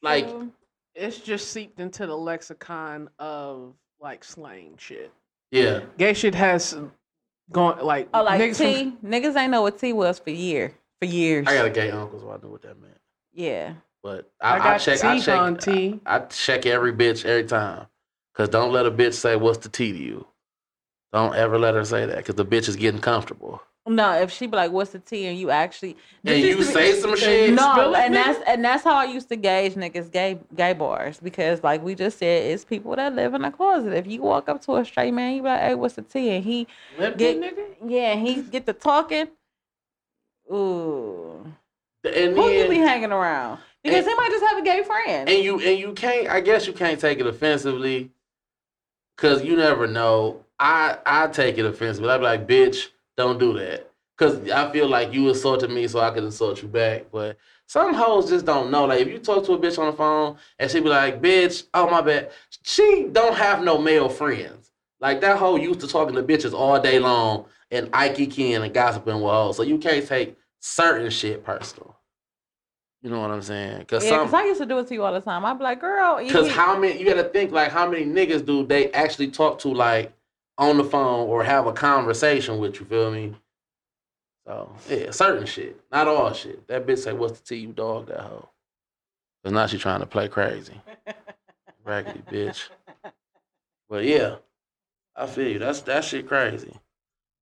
Like... Mm. It's just seeped into the lexicon of like slang shit. Yeah, gay shit has gone like. Oh, like niggas T. From... Niggas ain't know what T was for year for years. I got a gay uncle, so I knew what that meant. Yeah, but I, I, got I check. T I check. On T. I, I check every bitch every time, cause don't let a bitch say what's the T to you. Don't ever let her say that, cause the bitch is getting comfortable. No, if she be like, "What's the tea?" and you actually and you say be, some shit, no, and that's nigga. and that's how I used to gauge niggas gay gay bars, because like we just said, it's people that live in a closet. If you walk up to a straight man, you be like, "Hey, what's the tea?" and he Lip get nigga? yeah, and he get to talking. Ooh, and who then, you be hanging around? Because and, he might just have a gay friend, and you and you can't. I guess you can't take it offensively, because you never know. I I take it offensively. I be like, "Bitch, don't do that," because I feel like you assaulted me, so I could insult you back. But some hoes just don't know. Like, if you talk to a bitch on the phone and she be like, "Bitch, oh, my bad," she don't have no male friends. Like, that hoe used to talking to bitches all day long and Ike-kin and gossiping with hoes. So you can't take certain shit personal. You know what I'm saying? Cause yeah, because I used to do it to you all the time. I'd be like, "Girl." Because how many, you got to think, like, how many niggas do they actually talk to, like, on the phone or have a conversation with you, feel me? So, yeah, certain shit. Not all shit. That bitch say, "What's the tea, you dog?" That hoe. Because now she trying to play crazy. Raggedy bitch. But, yeah, I feel you. That's, that shit crazy.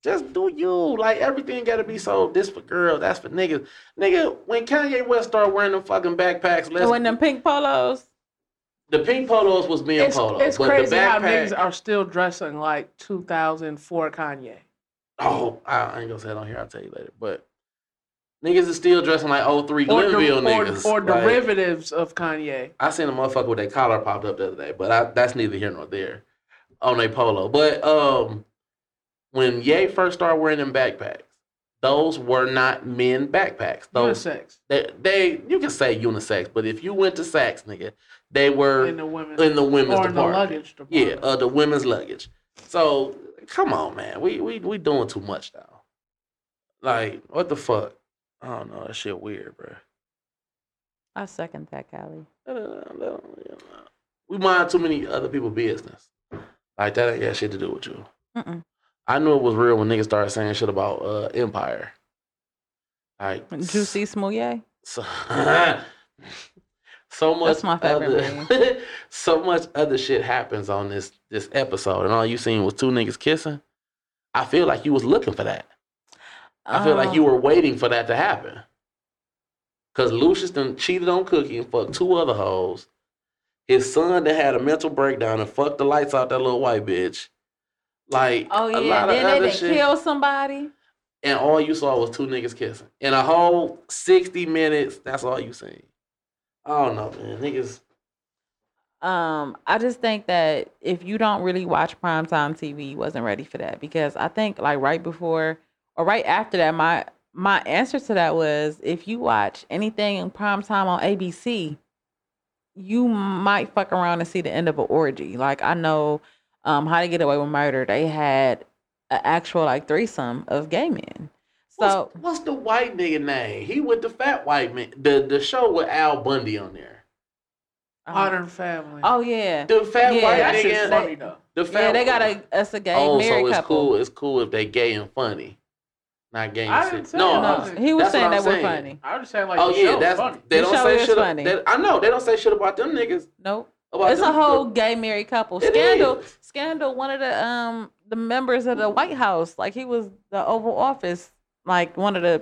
Just do you. Like, everything got to be so, this for girls, that's for niggas. Nigga, when Kanye West started wearing them fucking backpacks. Let's... When them pink polos. The pink polos was being polos. It's but crazy the backpack, how niggas are still dressing like two thousand four Kanye. Oh, I ain't gonna say it on here. I'll tell you later. But niggas is still dressing like oh three Glenville niggas. Or, or like, derivatives of Kanye. I seen a motherfucker with their collar popped up the other day, but I, that's neither here nor there on a polo. But um, when Ye first started wearing them backpacks, those were not men backpacks. Those, unisex. They, they, you can say unisex, but if you went to Saks, nigga, they were in the women's, in the women's or in department. The luggage department. Yeah, uh, the women's luggage. So, come on, man. We we we doing too much now. Like, what the fuck? I don't know. That shit weird, bro. I second that, Callie. We mind too many other people's business. Like, that ain't got shit to do with you. Mm-mm. I knew it was real when niggas started saying shit about uh, Empire. Like Juicy Smouye. So, so much. That's my favorite other, so much other shit happens on this this episode, and all you seen was two niggas kissing. I feel like you was looking for that. I feel um, like you were waiting for that to happen. Cause Lucius done cheated on Cookie and fucked two other hoes. His son that had a mental breakdown and fucked the lights out that little white bitch. Like, oh, yeah. a lot then of other shit. Then they kill somebody. And all you saw was two niggas kissing. In a whole sixty minutes, that's all you seen. I don't know, man. Niggas. Um, I just think that if you don't really watch primetime T V, you wasn't ready for that. Because I think, like, right before or right after that, my my answer to that was, if you watch anything in primetime on A B C, you might fuck around and see the end of an orgy. Like, I know... Um, How to Get Away with Murder, they had an actual, like, threesome of gay men. So What's, what's the white nigga name? He with the fat white man. The the show with Al Bundy on there. Modern Family. Oh, yeah. The fat yeah, white nigga. Funny, though. The fat yeah, they got a, it's a gay oh, married so it's couple. Cool, it's cool if they gay and funny. Not gay and sick. No, no was, he was saying that saying. We're funny. I was saying, like, oh, the yeah, show that's, funny. They the don't show say shit funny. They, I know, they don't say shit about them niggas. Nope. It's them. A whole gay married couple. It Scandal, is. Scandal. One of the um the members of the White House, like he was the Oval Office, like one of the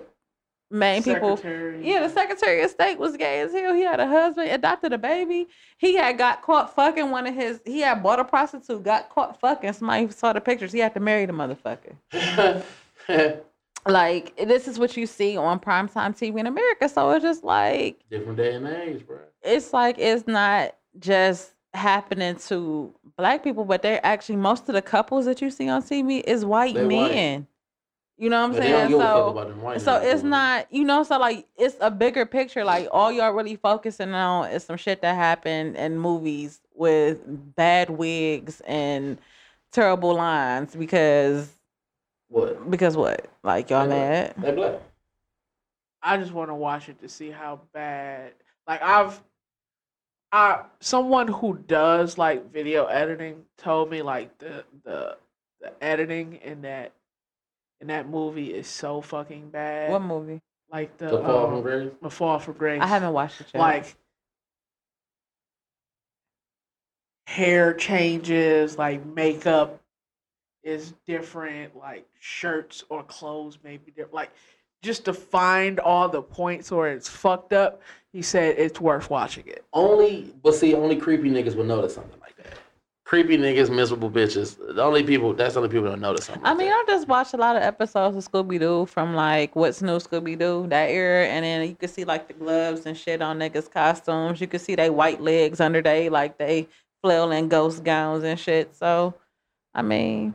main secretary. people. Yeah, the Secretary of State was gay as hell. He had a husband, adopted a baby. He had got caught fucking one of his. He had bought a prostitute, got caught fucking. Somebody saw the pictures. He had to marry the motherfucker. Like, this is what you see on primetime T V in America. So it's just like different day and age, bro. It's like it's not. just happening to black people, but they're actually, most of the couples that you see on T V is white they're men. White. You know what I'm saying? So, so it's not, you know, so like it's a bigger picture. Like all y'all really focusing on is some shit that happened in movies with bad wigs and terrible lines because what? Because what? Like y'all mad? They black. I just want to watch it to see how bad. Like I've, I someone who does like video editing told me like the the the editing in that. And that movie is so fucking bad. What movie? Like the, the Fall um, from Grace. The Fall from Grace. I haven't watched it yet. Like hair changes, like makeup is different, like shirts or clothes may be different. Like just to find all the points where it's fucked up, he said it's worth watching it. Only, but see, only creepy niggas would notice something like that. Creepy niggas, miserable bitches. The only people, that's the only people that notice something. I like mean, that. I just watched a lot of episodes of Scooby Doo from like What's New Scooby Doo, that era. And then you could see like the gloves and shit on niggas' costumes. You could see they white legs under they, like they flail in ghost gowns and shit. So, I mean.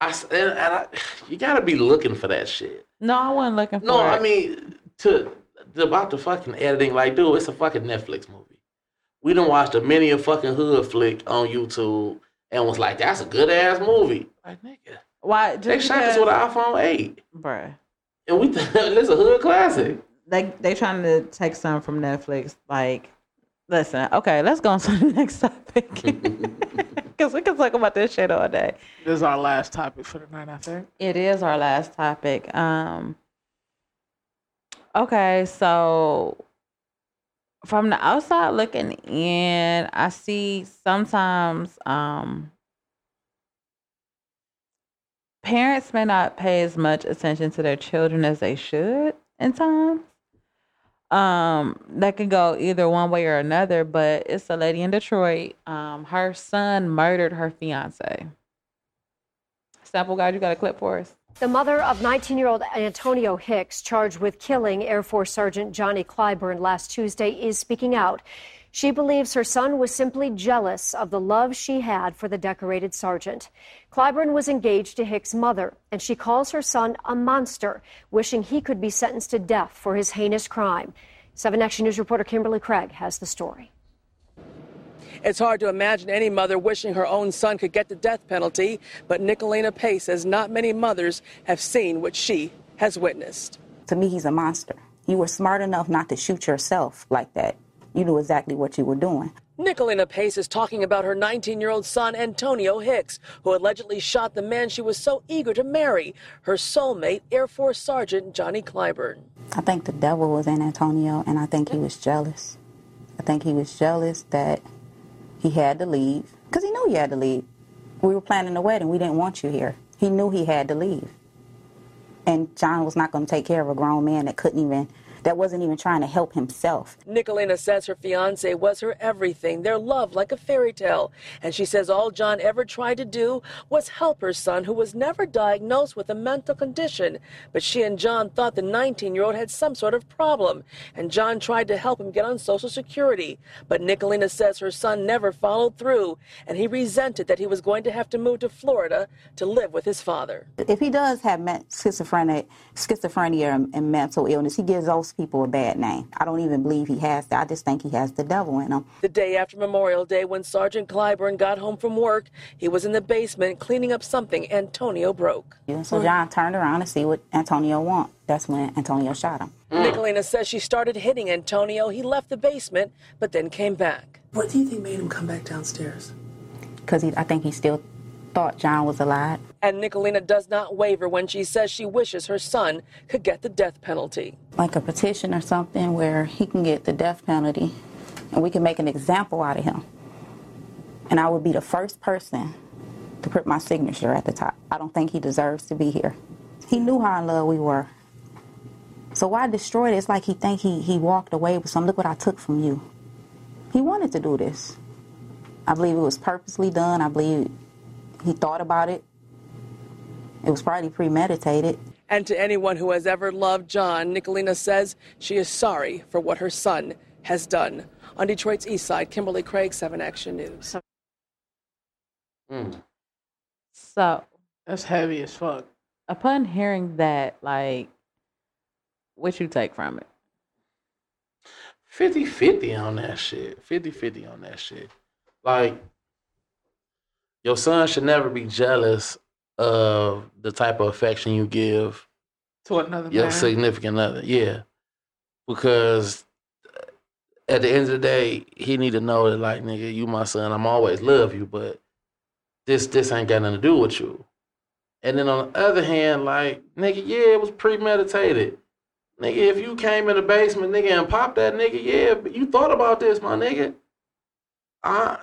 I, and I, you gotta be looking for that shit. No, I wasn't looking for no, it. No, I mean, to, to about the fucking editing, like, dude, it's a fucking Netflix movie. We done watched a many a fucking hood flick on YouTube and was like, that's a good ass movie. Like, nigga. Why? Just they shot this with an iPhone eight. Bruh. And we th- this a hood classic. Like, they trying to take something from Netflix. Like, listen, okay, let's go on to the next topic. Because we can talk about this shit all day. This is our last topic for the night, I think. It is our last topic. Um. Okay, so. From the outside looking in, I see sometimes um, parents may not pay as much attention to their children as they should in times. Um, that could go either one way or another, but it's a lady in Detroit. Um, her son murdered her fiance. Sample guy, you got a clip for us? The mother of nineteen-year-old Antonio Hicks, charged with killing Air Force Sergeant Johnny Clyburn last Tuesday, is speaking out. She believes her son was simply jealous of the love she had for the decorated sergeant. Clyburn was engaged to Hicks' mother, and she calls her son a monster, wishing he could be sentenced to death for his heinous crime. seven Action News reporter Kimberly Craig has the story. It's hard to imagine any mother wishing her own son could get the death penalty, but Nicolina Pace says not many mothers have seen what she has witnessed. To me, he's a monster. You were smart enough not to shoot yourself like that. You knew exactly what you were doing. Nicolina Pace is talking about her nineteen-year-old son, Antonio Hicks, who allegedly shot the man she was so eager to marry, her soulmate, Air Force Sergeant Johnny Clyburn. I think the devil was in Antonio, and I think he was jealous. I think he was jealous that... He had to leave, because he knew he had to leave. We were planning a wedding. We didn't want you here. He knew he had to leave. And John was not going to take care of a grown man that couldn't even, that wasn't even trying to help himself. Nicolina says her fiancé was her everything, their love like a fairy tale. And she says all John ever tried to do was help her son, who was never diagnosed with a mental condition. But she and John thought the nineteen-year-old had some sort of problem, and John tried to help him get on Social Security. But Nicolina says her son never followed through, and he resented that he was going to have to move to Florida to live with his father. If he does have schizophrenic, schizophrenia and, and mental illness, he gives those people a bad name. I don't even believe he has that. I just think he has the devil in him. The day after Memorial Day, when Sergeant Clyburn got home from work, he was in the basement cleaning up something Antonio broke. Yeah, so John turned around to see what Antonio wanted. That's when Antonio shot him. Mm. Nicolina says she started hitting Antonio. He left the basement, but then came back. What do you think made him come back downstairs? Because I think he still thought John was alive. And Nicolina does not waver when she says she wishes her son could get the death penalty. Like a petition or something where he can get the death penalty and we can make an example out of him. And I would be the first person to put my signature at the top. I don't think he deserves to be here. He knew how in love we were. So why destroy this like he think he, he walked away with something? Look what I took from you. He wanted to do this. I believe it was purposely done. I believe he thought about it. It was probably premeditated. And to anyone who has ever loved John, Nicolina says she is sorry for what her son has done. On Detroit's East Side, Kimberly Craig, seven Action News. Mm. So. That's heavy as fuck. Upon hearing that, like, what you take from it? fifty-fifty on that shit. fifty-fifty on that shit. Like, your son should never be jealous of the type of affection you give to another man. Your significant other. Yeah. Because at the end of the day, he need to know that, like, nigga, you my son. I'm always love you, but this this ain't got nothing to do with you. And then on the other hand, like, nigga, yeah, it was premeditated. Nigga, if you came in the basement, nigga, and popped that, nigga, yeah, but you thought about this, my nigga. I,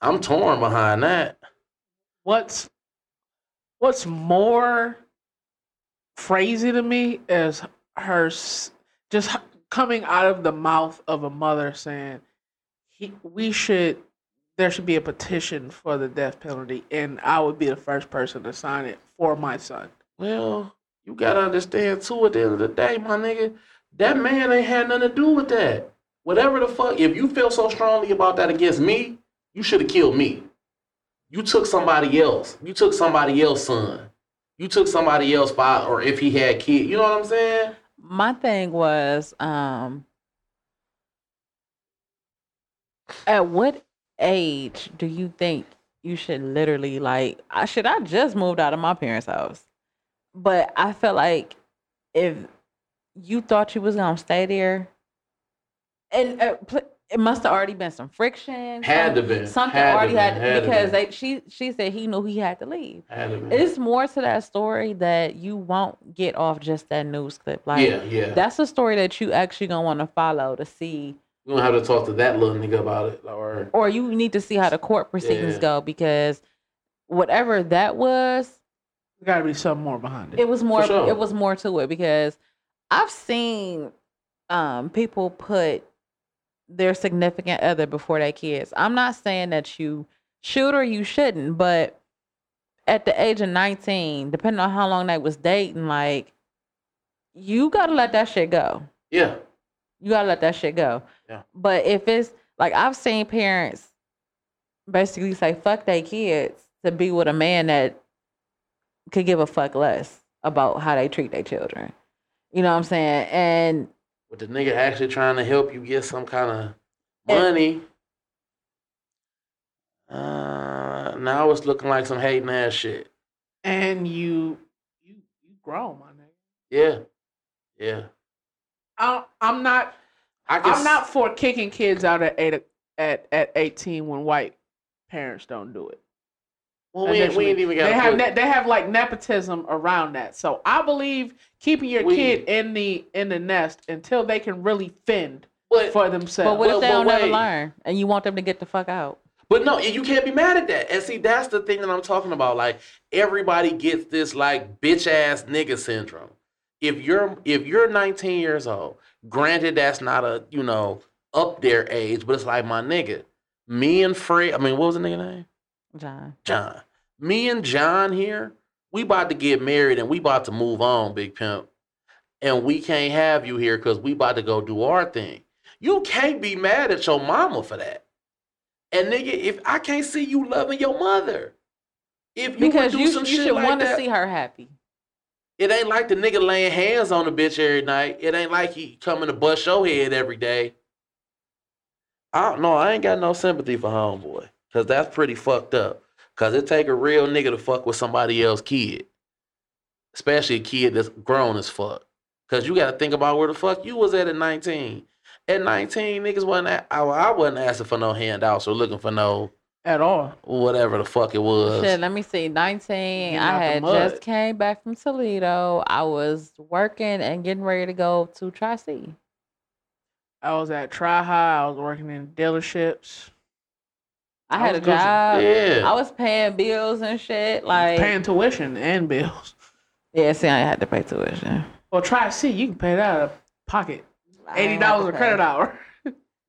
I'm torn behind that. What's, what's more crazy to me is her just coming out of the mouth of a mother saying, he, we should... there should be a petition for the death penalty, and I would be the first person to sign it for my son. Well, you got to understand, too, at the end of the day, my nigga, that man ain't had nothing to do with that. Whatever the fuck, if you feel so strongly about that against me, you should have killed me. You took somebody else. You took somebody else's son. You took somebody else by, or if he had kids. You know what I'm saying? My thing was, um, at what age do you think you should literally, like, I should I just moved out of my parents' house, but I felt like if you thought you was gonna stay there, and uh, it must have already been some friction, had to be something had already been, had, had because they, she she said he knew he had to leave. Had to it's more to that story that you won't get off just that news clip. Like, yeah, yeah. That's a story that you actually gonna want to follow to see. You don't have to talk to that little nigga about it. Or, or you need to see how the court proceedings yeah. go, because whatever that was, there got to be something more behind it. It was more, sure. It was more to it, because I've seen um, people put their significant other before their kids. I'm not saying that you should or you shouldn't, but at the age of nineteen, depending on how long they was dating, like, you got to let that shit go. Yeah. You gotta let that shit go. Yeah. But if it's like, I've seen parents basically say fuck their kids to be with a man that could give a fuck less about how they treat their children. You know what I'm saying? And with the nigga actually trying to help you get some kind of money, and, uh, now it's looking like some hating ass shit. And you, you, you grown, my nigga. Yeah, yeah. I, I'm not. I guess, I'm not for kicking kids out at eight, at at eighteen when white parents don't do it. Well, we ain't, we ain't even got. They have ne- they have like nepotism around that. So I believe keeping your we, kid in the in the nest until they can really fend but, for themselves. But what if they don't ever learn and you want them to get the fuck out? But no, you can't be mad at that. And see, that's the thing that I'm talking about. Like, everybody gets this like bitch ass nigga syndrome. If you're if you're nineteen years old, granted that's not a, you know, up there age, but it's like, my nigga, me and Fred, I mean, what was the nigga name? John. John. Me and John here, we about to get married and we about to move on, big pimp. And we can't have you here because we about to go do our thing. You can't be mad at your mama for that. And nigga, if I can't see you loving your mother, if you because would do you, some you shit should like want to see her happy. It ain't like the nigga laying hands on the bitch every night. It ain't like he coming to bust your head every day. I don't know. I ain't got no sympathy for homeboy. Because that's pretty fucked up. Because it take a real nigga to fuck with somebody else's kid. Especially a kid that's grown as fuck. Because you got to think about where the fuck you was at at nineteen. At nineteen, niggas wasn't, at, I, I wasn't asking for no handouts or looking for no... At all. Whatever the fuck it was. Shit, let me see. nineteen, I had just came back from Toledo. I was working and getting ready to go to Tri-C. I was at Tri-High. I was working in dealerships. I, I had a job. Yeah. I was paying bills and shit. Like, paying tuition and bills. Yeah, see, I had to pay tuition. Well, Tri-C, you can pay that out of pocket. eighty dollars a credit hour.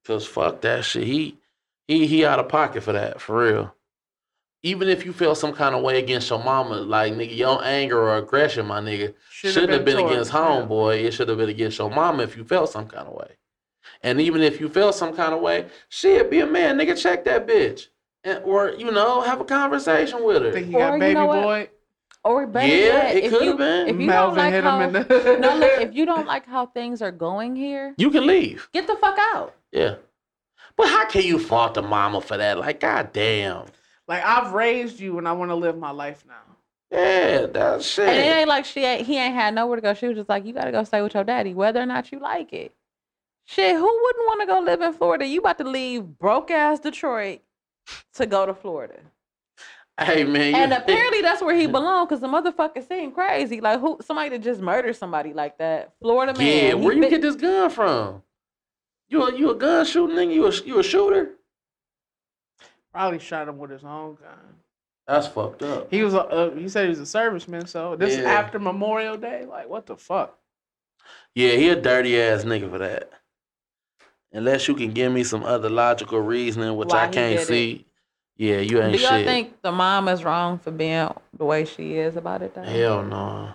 Because fuck that shit. He... He he out of pocket for that, for real. even if you feel some kind of way against your mama, like, nigga, your anger or aggression, my nigga, should've shouldn't have been, been against homeboy. Yeah. It should have been against your mama if you felt some kind of way. And even if you feel some kind of way, shit, be a man, nigga, check that bitch. And, or, you know, have a conversation with her. Think you got or, baby you know boy? Or better yeah, yet, it could have been. If you Malvin don't like hit how, him in the... no, look, if you don't like how things are going here, you can leave. Get the fuck out. Yeah. But how can you fault the mama for that? Like, goddamn. Like, I've raised you and I want to live my life now. Yeah, that shit. And it ain't like she ain't, he ain't had nowhere to go. She was just like, you got to go stay with your daddy, whether or not you like it. Shit, who wouldn't want to go live in Florida? You about to leave broke-ass Detroit to go to Florida. Hey, man. And you... apparently that's where he belonged, because the motherfucker seemed crazy. Like, who? Somebody that just murdered somebody like that. Florida man. Yeah, where you bit... get this gun from? You a, you a gun shooting nigga? You a, you a shooter? Probably shot him with his own gun. That's fucked up. He was a, uh, he said he was a serviceman, so this yeah. is after Memorial Day? Like, what the fuck? Yeah, he a dirty-ass nigga for that. Unless you can give me some other logical reasoning, which Why I can't see. It. Yeah, you ain't shit. Do y'all shit. think the mom is wrong for being the way she is about it, though? Hell no.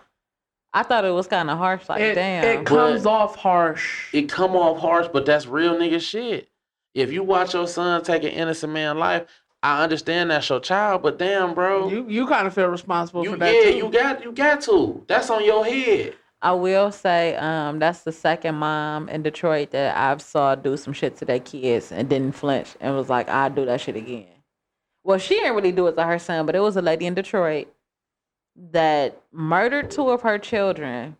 I thought it was kind of harsh, like, it, damn. It comes but off harsh. It come off harsh, but that's real nigga shit. If you watch your son take an innocent man's life, I understand that's your child, but damn, bro. You you kind of feel responsible you, for that, yeah, too. Yeah, you got, you got to. That's on your head. I will say um, that's the second mom in Detroit that I've saw do some shit to their kids and didn't flinch and was like, I'll do that shit again. Well, she didn't really do it to her son, but it was a lady in Detroit that murdered two of her children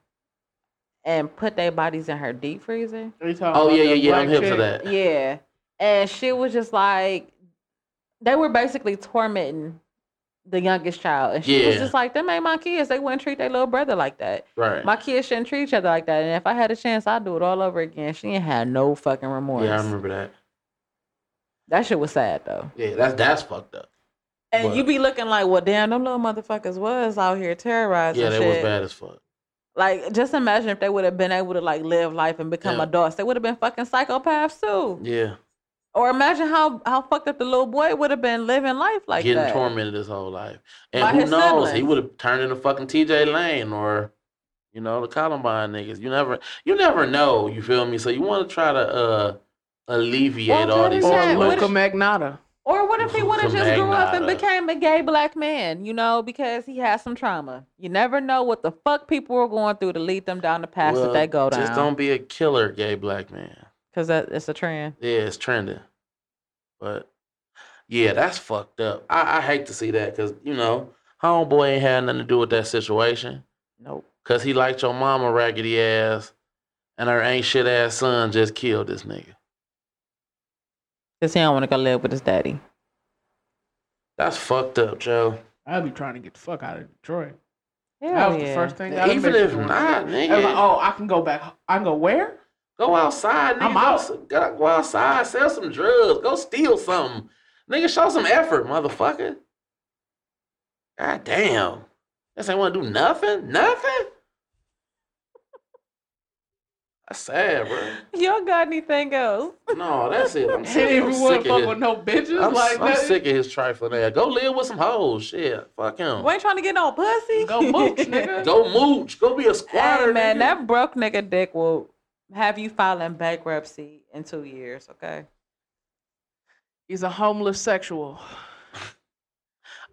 and put their bodies in her deep freezer. Are you talking oh, about yeah, yeah, yeah. I'm hip to that. Yeah. And she was just like, they were basically tormenting the youngest child. And she yeah. was just like, them ain't my kids. They wouldn't treat their little brother like that. Right. My kids shouldn't treat each other like that. And if I had a chance, I'd do it all over again. She ain't had no fucking remorse. Yeah, I remember that. That shit was sad, though. Yeah, that's that's fucked up. And but, you be looking like, well, damn, them little motherfuckers was out here terrorizing yeah, shit. Yeah, they was bad as fuck. Like, just imagine if they would have been able to, like, live life and become yeah. adults. They would have been fucking psychopaths, too. Yeah. Or imagine how, how fucked up the little boy would have been living life like Getting that. Getting tormented his whole life. And By who knows? Siblings. He would have turned into fucking T J Lane or, you know, the Columbine niggas. You never you never know, you feel me? So you want to try to uh, alleviate well, all these things. Or Luca Magnotta. Or what if he would have just grew up and became a gay black man, you know, because he had some trauma. You never know what the fuck people are going through to lead them down the path well, that they go down. Just don't be a killer gay black man. Because that it's a trend. Yeah, it's trending. But, yeah, that's fucked up. I, I hate to see that because, you know, homeboy ain't had nothing to do with that situation. Nope. Because he liked your mama raggedy ass and her ain't shit ass son just killed this nigga. Because he don't want to go live with his daddy. That's fucked up, Joe. I'd be trying to get the fuck out of Detroit. Hell that was yeah. the first thing. Yeah, even if not, nigga. I was like, oh, I can go back. I can go where? Go outside, nigga. I'm out. Go, go outside, sell some drugs, go steal something. Nigga, show some effort, motherfucker. God damn. This ain't want to do nothing? Nothing? That's sad, bro. Y'all got anything else? No, that's it. I'm sick, I'm sick fuck of with no bitches. I'm, like I'm sick of his trifling ass. Go live with some hoes. Shit. Fuck him. We ain't trying to get no pussy. Go mooch, nigga. Go mooch. Go be a squatter, hey, man, nigga. That broke nigga dick will... have you filing bankruptcy in two years, okay? He's a homeless sexual.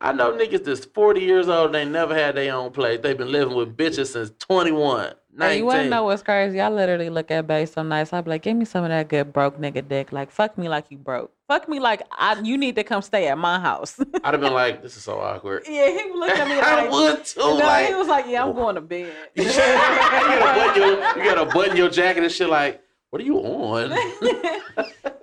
I know niggas that's forty years old and they never had their own place. They've been living with bitches since twenty-one, nineteen. And you want to know what's crazy? I literally look at Bae some nights. I be like, give me some of that good broke nigga dick. Like, fuck me like you broke. Fuck me like I, you need to come stay at my house. I'd have been like, this is so awkward. Yeah, he looked at me like. I would too. You know, like, he was like, yeah, I'm going to bed. you, gotta your, you gotta button your jacket and shit like, what are you on?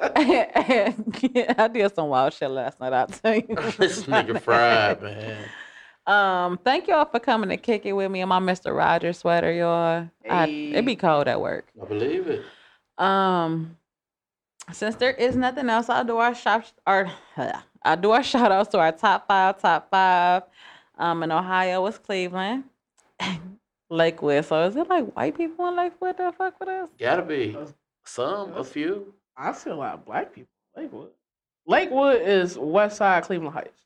I did some wild shit last night, I'll tell you. This nigga fried, man. Um, thank y'all for coming to kick it with me in my Mister Rogers sweater, y'all. Hey. I, it be cold at work. I believe it. Um, since there is nothing else, I'll do our shop or I'll do our shout outs to our top five, top five. Um, in Ohio was Cleveland. Lakewood. So is it like white people in Lakewood that fuck with us? Gotta be. Some, a few. I feel like black people in Lakewood. Lakewood is west side Cleveland Heights.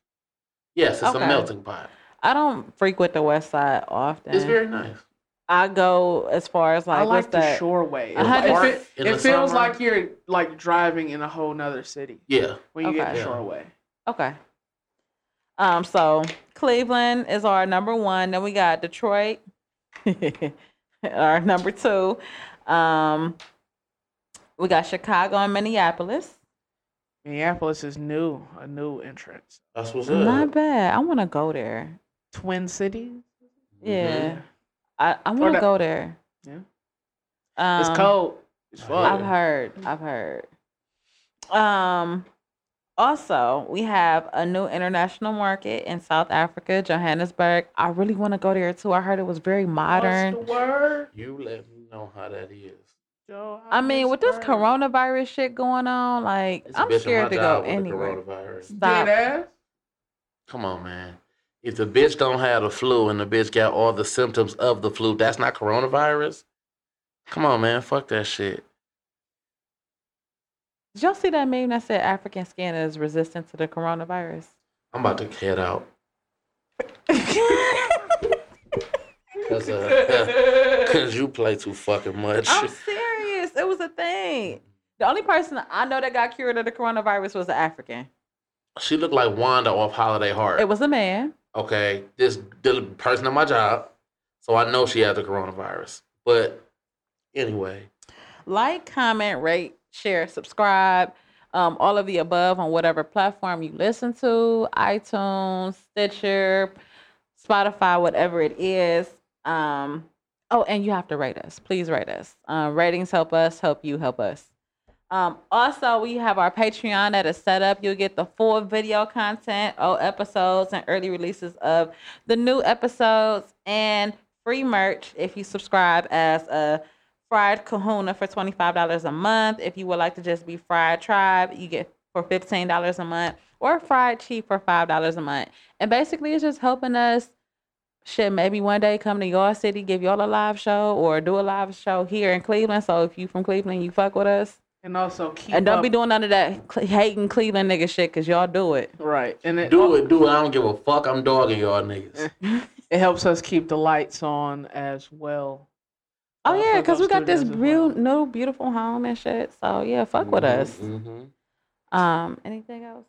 Yes, it's okay. a melting pot. I don't frequent the West Side often. It's very nice. I go as far as like I like what's the that? Shore way. It, it, it feels summer. like you're like driving in a whole nother city. Yeah. When you okay. get the yeah. shore way. Okay. Um. So Cleveland is our number one. Then we got Detroit, our number two. Um. We got Chicago and Minneapolis. Minneapolis is new, a new entrance. That's what's up. Not bad. I want to go there. Twin Cities. Yeah. Mm-hmm. I, I want to go there. Yeah, um, it's cold. It's fun. I've heard. I've heard. Um, also, we have a new international market in South Africa, Johannesburg. I really want to go there too. I heard it was very modern. What's the word? You let me know how that is. I mean, with this coronavirus shit going on, like it's I'm scared to go anywhere. Stop. It. Come on, man. If the bitch don't have the flu and the bitch got all the symptoms of the flu, that's not coronavirus? Come on, man. Fuck that shit. Did y'all see that meme that said African skin is resistant to the coronavirus? I'm about to head out. Because uh, you play too fucking much. I'm serious. It was a thing. The only person I know that got cured of the coronavirus was an African. She looked like Wanda off Holiday Heart. It was a man. Okay, this the person at my job, so I know she had the coronavirus. But anyway, like, comment, rate, share, subscribe, um, all of the above on whatever platform you listen to, iTunes, Stitcher, Spotify, whatever it is. Um, oh, and you have to rate us. Please rate us. Uh, ratings help us, help you, help us. Um, also, we have our Patreon that is set up. You'll get the full video content, old episodes, and early releases of the new episodes, and free merch if you subscribe as a Fried Kahuna for twenty-five dollars a month. If you would like to just be Fried Tribe, you get for fifteen dollars a month, or Fried Chief for five dollars a month. And basically, it's just helping us, shit, maybe one day come to your city, give y'all a live show, or do a live show here in Cleveland. So if you from Cleveland, you fuck with us. And also keep And don't up. be doing none of that hating Cleveland nigga shit, because y'all do it. Right. and it, Do it, do it. I don't give a fuck. I'm dogging y'all niggas. It helps us keep the lights on as well. Oh, uh, yeah, because we got this real, well. new, beautiful home and shit. So, yeah, fuck mm-hmm, with us. Mm-hmm. Um, Anything else?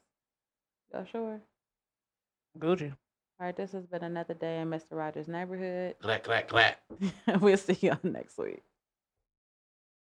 Y'all sure? Gucci. All right, this has been another day in Mister Rogers' neighborhood. Clack, clack, clack. We'll see y'all next week.